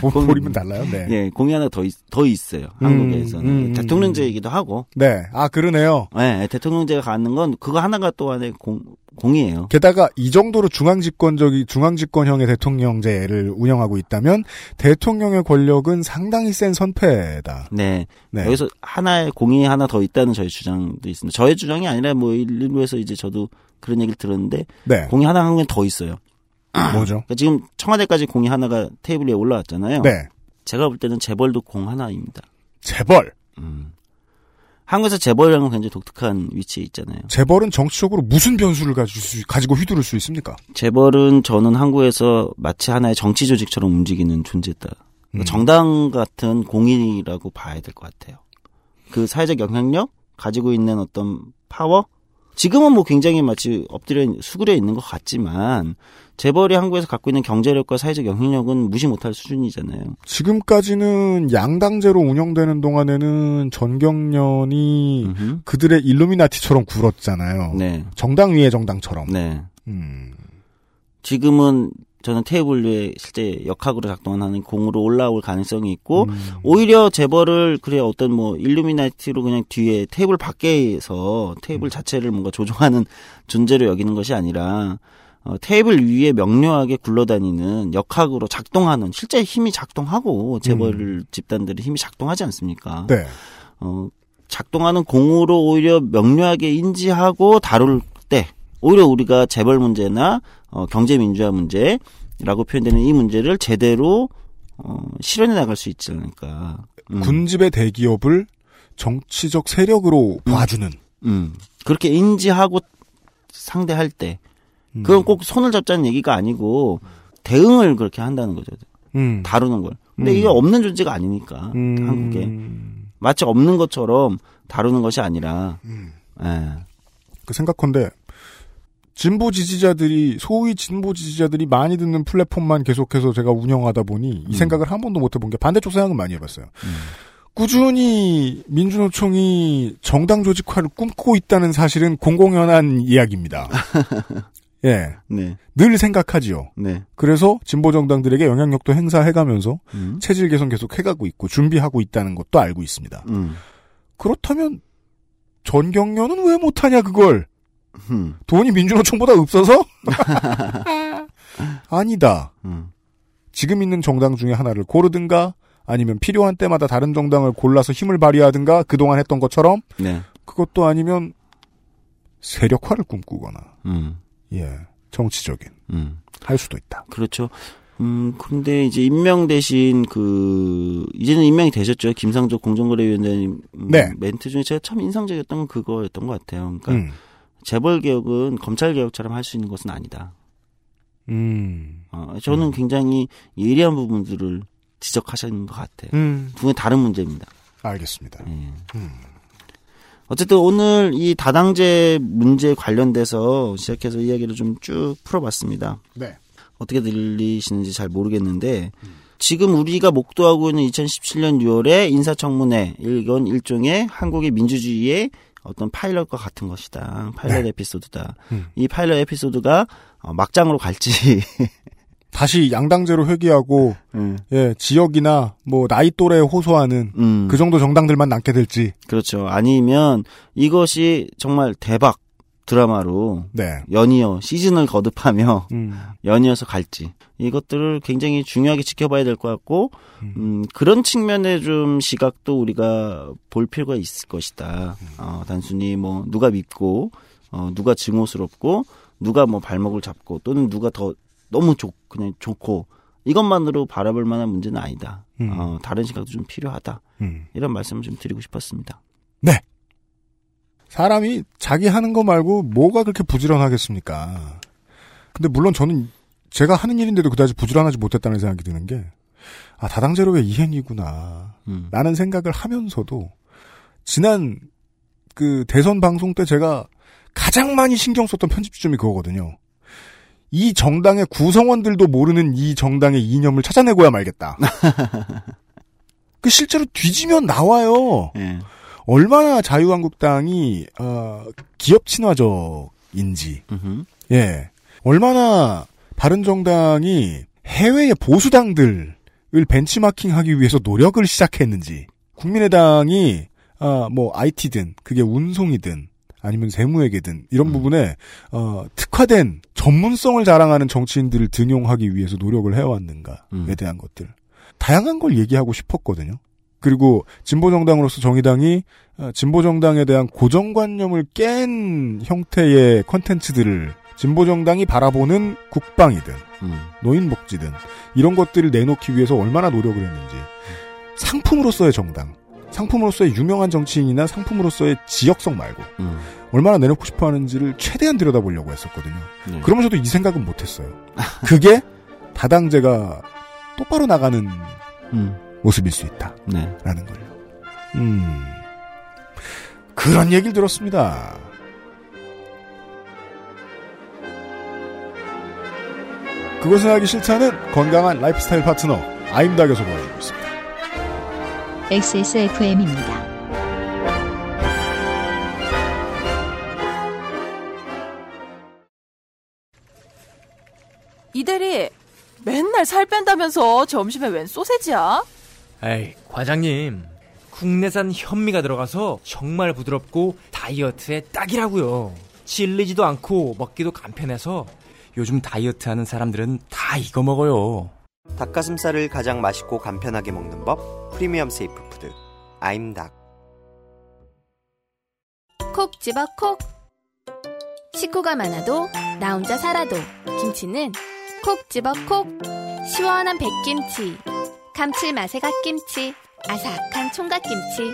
공, 볼이면 달라요. 네. 네, 공이 하나 더, 있, 더 있어요. 한국에서는 음, 음, 대통령제이기도 하고. 네, 아 그러네요. 네, 대통령제가 갖는 건 그거 하나가 또 안에 공. 공이에요. 게다가 이 정도로 중앙집권적이 중앙집권형의 대통령제를 운영하고 있다면 대통령의 권력은 상당히 센 선패다. 네. 네. 여기서 하나의 공이 하나 더 있다는 저희 주장도 있습니다. 저의 주장이 아니라 뭐 일부에서 이제 저도 그런 얘기를 들었는데 네. 공이 하나 한 건 더 있어요. 뭐죠? 그러니까 지금 청와대까지 공이 하나가 테이블 위에 올라왔잖아요. 네. 제가 볼 때는 재벌도 공 하나입니다. 재벌. 음. 한국에서 재벌이라는 건 굉장히 독특한 위치에 있잖아요. 재벌은 정치적으로 무슨 변수를 가질 수, 가지고 휘두를 수 있습니까? 재벌은 저는 한국에서 마치 하나의 정치 조직처럼 움직이는 존재다. 그러니까 음. 정당 같은 공인이라고 봐야 될 것 같아요. 그 사회적 영향력, 가지고 있는 어떤 파워? 지금은 뭐 굉장히 마치 엎드려, 수그려 있는 것 같지만, 재벌이 한국에서 갖고 있는 경제력과 사회적 영향력은 무시 못할 수준이잖아요. 지금까지는 양당제로 운영되는 동안에는 전경련이 음흠. 그들의 일루미나티처럼 굴었잖아요. 네. 정당 위에 정당처럼. 네. 음. 지금은 저는 테이블류에 실제 역학으로 작동하는 공으로 올라올 가능성이 있고, 음. 오히려 재벌을, 그래, 어떤 뭐, 일루미나티로 그냥 뒤에 테이블 밖에서 테이블 음. 자체를 뭔가 조종하는 존재로 여기는 것이 아니라, 어, 테이블 위에 명료하게 굴러다니는 역학으로 작동하는, 실제 힘이 작동하고, 재벌 음. 집단들의 힘이 작동하지 않습니까? 네. 어, 작동하는 공으로 오히려 명료하게 인지하고 다룰 때, 오히려 우리가 재벌 문제나 어, 경제민주화 문제라고 표현되는 이 문제를 제대로 어, 실현해 나갈 수 있지 않을까. 음. 군집의 대기업을 정치적 세력으로 음. 봐주는. 음. 그렇게 인지하고 상대할 때. 음. 그건 꼭 손을 잡자는 얘기가 아니고 대응을 그렇게 한다는 거죠. 음. 다루는 걸. 근데 음. 이게 없는 존재가 아니니까. 음. 한국에. 마치 없는 것처럼 다루는 것이 아니라. 음. 예. 그 생각컨대. 진보 지지자들이 소위 진보 지지자들이 많이 듣는 플랫폼만 계속해서 제가 운영하다 보니 이 생각을 한 번도 못 해본 게 반대쪽 생각은 많이 해봤어요. 음. 꾸준히 민주노총이 정당 조직화를 꿈꾸고 있다는 사실은 공공연한 이야기입니다. 예, 네. 늘 생각하지요. 네. 그래서 진보 정당들에게 영향력도 행사해가면서 음. 체질 개선 계속 해가고 있고 준비하고 있다는 것도 알고 있습니다. 음. 그렇다면 전경련은 왜 못하냐 그걸? 음. 돈이 민주노총보다 없어서? 아니다. 음. 지금 있는 정당 중에 하나를 고르든가 아니면 필요한 때마다 다른 정당을 골라서 힘을 발휘하든가 그동안 했던 것처럼 네. 그것도 아니면 세력화를 꿈꾸거나 음. 예, 정치적인 음. 할 수도 있다. 그렇죠. 음, 근데 이제 임명 대신 그 이제는 임명이 되셨죠. 김상조 공정거래위원장님 네. 멘트 중에 제가 참 인상적이었던 건 그거였던 것 같아요. 그러니까 음. 재벌 개혁은 검찰 개혁처럼 할 수 있는 것은 아니다. 음. 어, 저는 음. 굉장히 예리한 부분들을 지적하시는 것 같아요. 음. 분명히 다른 문제입니다. 알겠습니다. 예. 음. 어쨌든 오늘 이 다당제 문제에 관련돼서 시작해서 이야기를 좀 쭉 풀어봤습니다. 네. 어떻게 들리시는지 잘 모르겠는데 음. 지금 우리가 목도하고 있는 이천십칠 년 유월에 인사청문회 이건 일종의 한국의 민주주의의 어떤 파일럿과 같은 것이다. 파일럿 네. 에피소드다. 음. 이 파일럿 에피소드가 막장으로 갈지 다시 양당제로 회귀하고 음. 예, 지역이나 뭐 나이 또래에 호소하는 음. 그 정도 정당들만 남게 될지. 그렇죠. 아니면 이것이 정말 대박 드라마로 네. 연이어 시즌을 거듭하며 음. 연이어서 갈지. 이것들을 굉장히 중요하게 지켜봐야 될 것 같고 음. 음, 그런 측면의 좀 시각도 우리가 볼 필요가 있을 것이다. 음. 어, 단순히 뭐 누가 믿고 어, 누가 증오스럽고 누가 뭐 발목을 잡고 또는 누가 더 너무 좋 그냥 좋고 이것만으로 바라볼 만한 문제는 아니다. 음. 어, 다른 시각도 좀 필요하다. 음. 이런 말씀을 좀 드리고 싶었습니다. 네. 사람이 자기 하는 거 말고 뭐가 그렇게 부지런하겠습니까? 근데 물론 저는 제가 하는 일인데도 그다지 부지런하지 못했다는 생각이 드는 게 아, 다당제로의 이행이구나. 음. 라는 생각을 하면서도 지난 그 대선 방송 때 제가 가장 많이 신경 썼던 편집 지점이 그거거든요. 이 정당의 구성원들도 모르는 이 정당의 이념을 찾아내고야 말겠다. 그 실제로 뒤지면 나와요. 네. 얼마나 자유한국당이 어, 기업 친화적인지, 으흠. 예, 얼마나 바른정당이 해외의 보수당들을 벤치마킹하기 위해서 노력을 시작했는지, 국민의당이 어, 뭐 아이티든 그게 운송이든 아니면 세무회계든 이런 음. 부분에 어, 특화된 전문성을 자랑하는 정치인들을 등용하기 위해서 노력을 해왔는가에 음. 대한 것들, 다양한 걸 얘기하고 싶었거든요. 그리고 진보정당으로서 정의당이 진보정당에 대한 고정관념을 깬 형태의 콘텐츠들을 진보정당이 바라보는 국방이든 음. 노인복지든 이런 것들을 내놓기 위해서 얼마나 노력을 했는지 상품으로서의 정당, 상품으로서의 유명한 정치인이나 상품으로서의 지역성 말고 음. 얼마나 내놓고 싶어하는지를 최대한 들여다보려고 했었거든요. 음. 그러면서도 이 생각은 못했어요. 그게 다당제가 똑바로 나가는 음. 모습일 수 있다. 네. 라는 걸요. 음. 그런 얘기를 들었습니다. 그것을 알기 싫다는 건강한 라이프스타일 파트너, 아임닭에서 보여주고 있습니다. 엑스에스에프엠입니다. 맨날 살 뺀다면서 점심에 웬 소세지야? 에이, 과장님. 국내산 현미가 들어가서 정말 부드럽고 다이어트에 딱이라고요. 질리지도 않고 먹기도 간편해서 요즘 다이어트하는 사람들은 다 이거 먹어요. 닭가슴살을 가장 맛있고 간편하게 먹는 법, 프리미엄 세이프 푸드 아임닭. 콕 집어 콕. 식구가 많아도 나 혼자 살아도 김치는 콕 집어 콕. 시원한 백김치, 감칠맛의 갓김치, 아삭한 총각김치.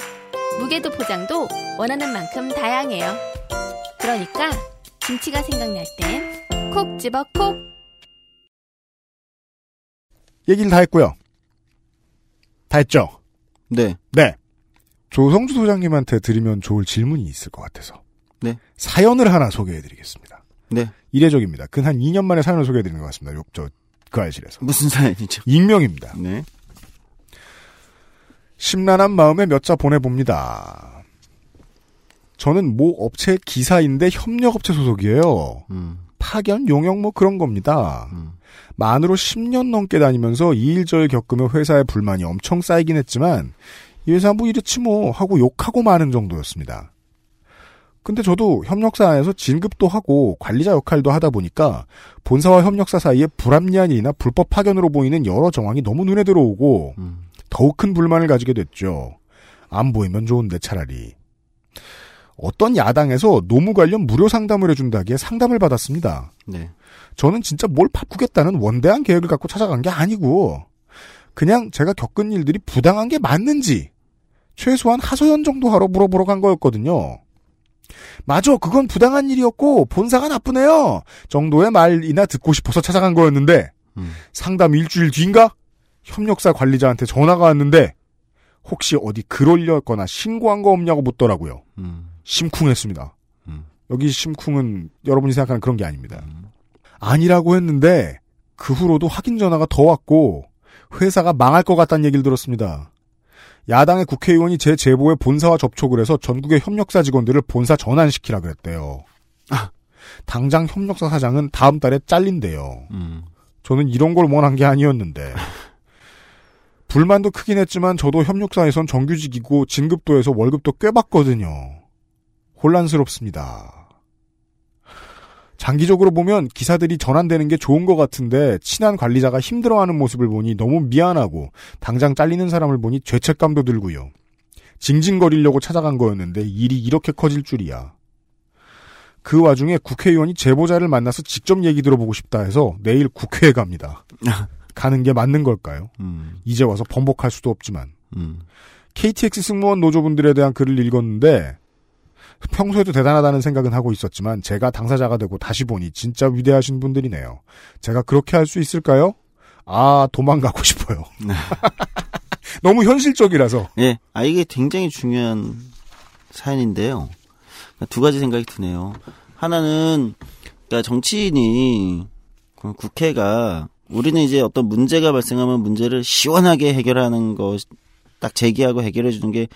무게도 포장도 원하는 만큼 다양해요. 그러니까 김치가 생각날 땐 콕 집어 콕. 얘기는 다 했고요. 다 했죠? 네. 네. 조성주 소장님한테 드리면 좋을 질문이 있을 것 같아서. 네. 사연을 하나 소개해드리겠습니다. 네. 이례적입니다. 근 한 이 년 만에 사연을 소개해드리는 것 같습니다. 저, 그 알실에서. 무슨 사연이죠? 익명입니다. 네. 심란한 마음에 몇 자 보내봅니다. 저는 모 업체 기사인데 협력업체 소속이에요. 음. 파견, 용역 뭐 그런 겁니다. 음. 만으로 십 년 넘게 다니면서 이 일저일 겪으며 회사에 불만이 엄청 쌓이긴 했지만 이 회사 뭐 이렇지 뭐 하고 욕하고 마는 정도였습니다. 근데 저도 협력사 안에서 진급도 하고 관리자 역할도 하다 보니까 본사와 협력사 사이에 불합리한 일이나 불법 파견으로 보이는 여러 정황이 너무 눈에 들어오고 음. 더욱 큰 불만을 가지게 됐죠. 안 보이면 좋은데 차라리. 어떤 야당에서 노무 관련 무료 상담을 해준다기에 상담을 받았습니다. 네. 저는 진짜 뭘 바꾸겠다는 원대한 계획을 갖고 찾아간 게 아니고 그냥 제가 겪은 일들이 부당한 게 맞는지 최소한 하소연 정도 하러 물어보러 간 거였거든요. 맞아, 그건 부당한 일이었고 본사가 나쁘네요 정도의 말이나 듣고 싶어서 찾아간 거였는데 음. 상담 일주일 뒤인가? 협력사 관리자한테 전화가 왔는데 혹시 어디 글 올렸거나 신고한 거 없냐고 묻더라고요. 음. 심쿵했습니다. 음. 여기 심쿵은 여러분이 생각하는 그런 게 아닙니다. 음. 아니라고 했는데 그 후로도 확인 전화가 더 왔고 회사가 망할 것 같다는 얘기를 들었습니다. 야당의 국회의원이 제 제보에 본사와 접촉을 해서 전국의 협력사 직원들을 본사 전환시키라 그랬대요. 아, 당장 협력사 사장은 다음 달에 잘린대요. 음. 저는 이런 걸 원한 게 아니었는데. 불만도 크긴 했지만 저도 협력사에선 정규직이고 진급도 해서 월급도 꽤 받거든요. 혼란스럽습니다. 장기적으로 보면 기사들이 전환되는 게 좋은 것 같은데 친한 관리자가 힘들어하는 모습을 보니 너무 미안하고 당장 잘리는 사람을 보니 죄책감도 들고요. 징징거리려고 찾아간 거였는데 일이 이렇게 커질 줄이야. 그 와중에 국회의원이 제보자를 만나서 직접 얘기 들어보고 싶다 해서 내일 국회에 갑니다. 가는 게 맞는 걸까요? 음. 이제 와서 번복할 수도 없지만. 음. 케이티엑스 승무원 노조분들에 대한 글을 읽었는데 평소에도 대단하다는 생각은 하고 있었지만 제가 당사자가 되고 다시 보니 진짜 위대하신 분들이네요. 제가 그렇게 할 수 있을까요? 아, 도망가고 싶어요. 너무 현실적이라서. 네, 아, 이게 굉장히 중요한 사연인데요. 두 가지 생각이 드네요. 하나는 그러니까 정치인이 국회가 우리는 이제 어떤 문제가 발생하면 문제를 시원하게 해결하는 거 딱 제기하고 해결해 주는 게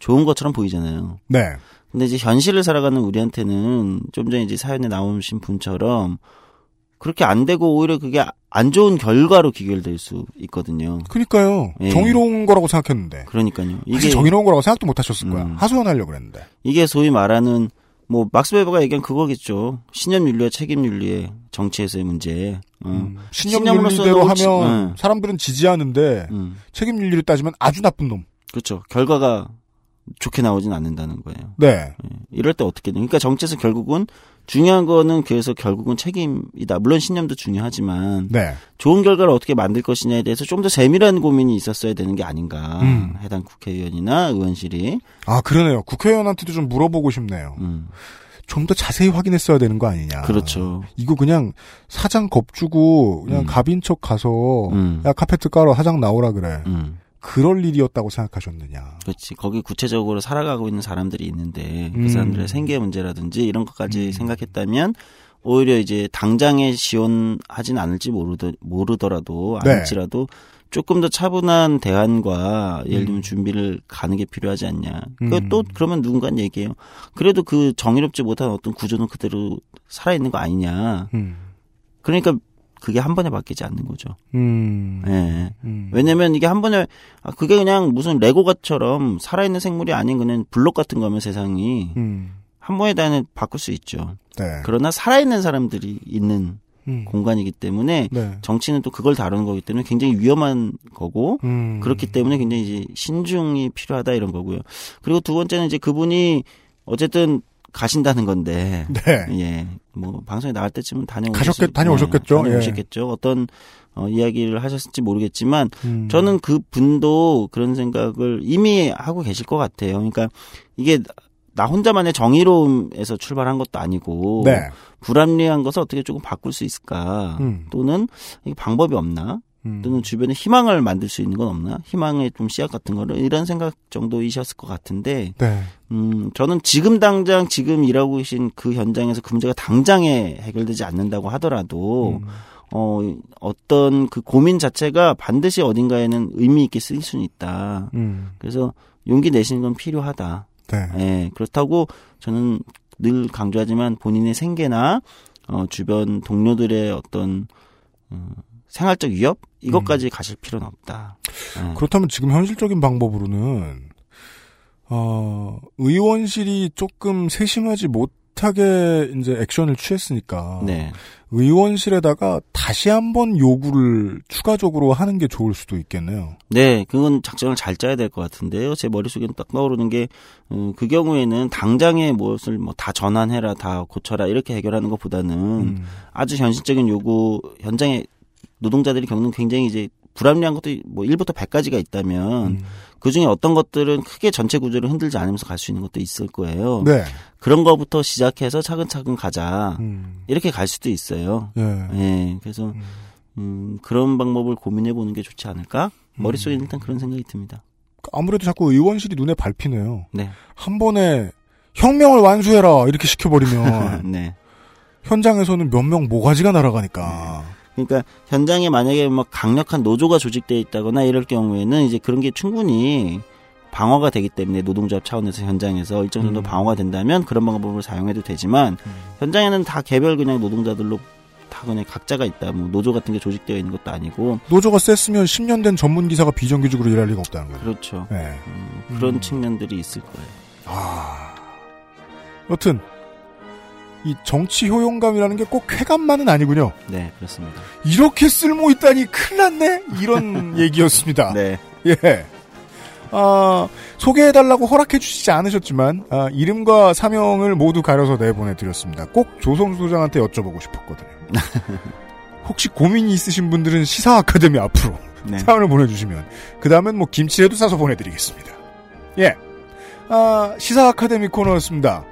좋은 것처럼 보이잖아요. 네. 근데 이제 현실을 살아가는 우리한테는 좀 전에 이제 사연에 나오신 분처럼 그렇게 안 되고 오히려 그게 안 좋은 결과로 귀결될 수 있거든요. 그러니까요. 예. 정의로운 거라고 생각했는데. 그러니까요. 이게 사실 정의로운 거라고 생각도 못 하셨을 음. 거야. 하소연하려고 그랬는데. 이게 소위 말하는 뭐 막스 베버가 얘기한 그거겠죠. 신념윤리와 책임윤리의 정치에서의 문제. 음. 음. 신념윤리대로 하면 음. 사람들은 지지하는데 음. 책임윤리로 따지면 아주 나쁜 놈. 그렇죠. 결과가 좋게 나오진 않는다는 거예요. 네. 이럴 때 어떻게 되냐. 그러니까 정치에서 결국은 중요한 거는 그래서 결국은 책임이다. 물론 신념도 중요하지만 네. 좋은 결과를 어떻게 만들 것이냐에 대해서 좀 더 세밀한 고민이 있었어야 되는 게 아닌가. 음. 해당 국회의원이나 의원실이. 아, 그러네요. 국회의원한테도 좀 물어보고 싶네요. 음. 좀 더 자세히 확인했어야 되는 거 아니냐. 그렇죠. 이거 그냥 사장 겁주고 그냥 음. 갑인 척 가서 음. 야, 카페트 깔아 사장 나오라 그래. 음. 그럴 일이었다고 생각하셨느냐. 그렇지. 거기 구체적으로 살아가고 있는 사람들이 있는데 음. 그 사람들의 생계 문제라든지 이런 것까지 음. 생각했다면 오히려 이제 당장에 지원하진 않을지 모르더, 모르더라도 네. 않을지라도 조금 더 차분한 대안과 예를 들면 음. 준비를 가는 게 필요하지 않냐. 음. 그 또 그러면 누군가는 얘기해요. 그래도 그 정의롭지 못한 어떤 구조는 그대로 살아있는 거 아니냐. 음. 그러니까 그게 한 번에 바뀌지 않는 거죠. 음. 예. 음. 왜냐면 이게 한 번에, 그게 그냥 무슨 레고가처럼 살아있는 생물이 아닌 그냥 블록 같은 거면 세상이 음. 한 번에 다 바꿀 수 있죠. 네. 그러나 살아있는 사람들이 있는 음. 공간이기 때문에 네. 정치는 또 그걸 다루는 거기 때문에 굉장히 위험한 거고 음. 그렇기 때문에 굉장히 이제 신중이 필요하다 이런 거고요. 그리고 두 번째는 이제 그분이 어쨌든 가신다는 건데, 네. 예, 뭐 방송에 나갈 때쯤은 다녀오셨겠, 다녀오셨겠죠. 예, 다녀오셨겠죠. 예. 어떤 어, 이야기를 하셨을지 모르겠지만, 음. 저는 그 분도 그런 생각을 이미 하고 계실 것 같아요. 그러니까 이게 나 혼자만의 정의로움에서 출발한 것도 아니고, 네. 불합리한 것을 어떻게 조금 바꿀 수 있을까, 음. 또는 방법이 없나? 또는 주변에 희망을 만들 수 있는 건 없나? 희망의 좀 씨앗 같은 거를 이런 생각 정도이셨을 것 같은데, 네. 음, 저는 지금 당장 지금 일하고 계신 그 현장에서 그 문제가 당장에 해결되지 않는다고 하더라도, 음. 어, 어떤 그 고민 자체가 반드시 어딘가에는 의미 있게 쓰일 수는 있다. 음. 그래서 용기 내시는 건 필요하다. 네. 네, 그렇다고 저는 늘 강조하지만 본인의 생계나 어, 주변 동료들의 어떤 음, 생활적 위협? 이것까지 음. 가실 필요는 없다. 네. 그렇다면 지금 현실적인 방법으로는 어, 의원실이 조금 세심하지 못하게 이제 액션을 취했으니까 네. 의원실에다가 다시 한번 요구를 추가적으로 하는 게 좋을 수도 있겠네요. 네, 그건 작전을 잘 짜야 될 것 같은데요. 제 머릿속에는 딱 떠오르는 게 그 경우에는 당장에 무엇을 뭐 다 전환해라, 다 고쳐라 이렇게 해결하는 것보다는 음. 아주 현실적인 요구 현장에 노동자들이 겪는 굉장히 이제 불합리한 것도 뭐 일부터 백까지가 있다면 음. 그 중에 어떤 것들은 크게 전체 구조를 흔들지 않으면서 갈 수 있는 것도 있을 거예요. 네. 그런 거부터 시작해서 차근차근 가자. 음. 이렇게 갈 수도 있어요. 예. 네. 그래서 음, 그런 방법을 고민해 보는 게 좋지 않을까? 머릿속에 일단 그런 생각이 듭니다. 아무래도 자꾸 의원실이 눈에 밟히네요. 네. 한 번에 혁명을 완수해라 이렇게 시켜버리면 네. 현장에서는 몇 명 모가지가 날아가니까. 네. 그러니까 현장에 만약에 막 강력한 노조가 조직되어 있다거나 이럴 경우에는 이제 그런 게 충분히 방어가 되기 때문에 노동조합 차원에서 현장에서 일정 정도 음. 방어가 된다면 그런 방법을 사용해도 되지만 음. 현장에는 다 개별 그냥 노동자들로 다 그냥 각자가 있다. 뭐 노조 같은 게 조직되어 있는 것도 아니고 노조가 셌으면 십 년 된 전문기사가 비정규직으로 일할 리가 없다는 거예요. 그렇죠. 네. 음, 그런 음. 측면들이 있을 거예요. 아, 여튼. 이 정치 효용감이라는 게 꼭 쾌감만은 아니군요. 네, 그렇습니다. 이렇게 쓸모 있다니 큰일 났네? 이런 얘기였습니다. 네. 예. 아, 소개해달라고 허락해주시지 않으셨지만, 아, 이름과 사명을 모두 가려서 내보내드렸습니다. 꼭 조성주 소장한테 여쭤보고 싶었거든요. 혹시 고민이 있으신 분들은 시사 아카데미 앞으로 네. 사연을 보내주시면, 그 다음엔 뭐 김치라도 싸서 보내드리겠습니다. 예. 아, 시사 아카데미 코너였습니다.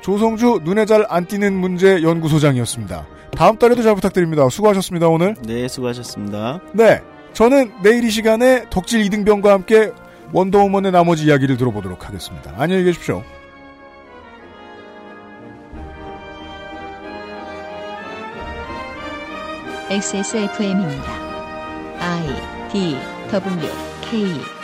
조성주 눈에 잘 안 띄는 문제 연구소장이었습니다. 다음 달에도 잘 부탁드립니다. 수고하셨습니다. 오늘. 네, 수고하셨습니다. 네, 저는 내일 이 시간에 덕질 이등병과 함께 원더우먼의 나머지 이야기를 들어보도록 하겠습니다. 안녕히 계십시오. 엑스에스에프엠입니다. I, D, W, K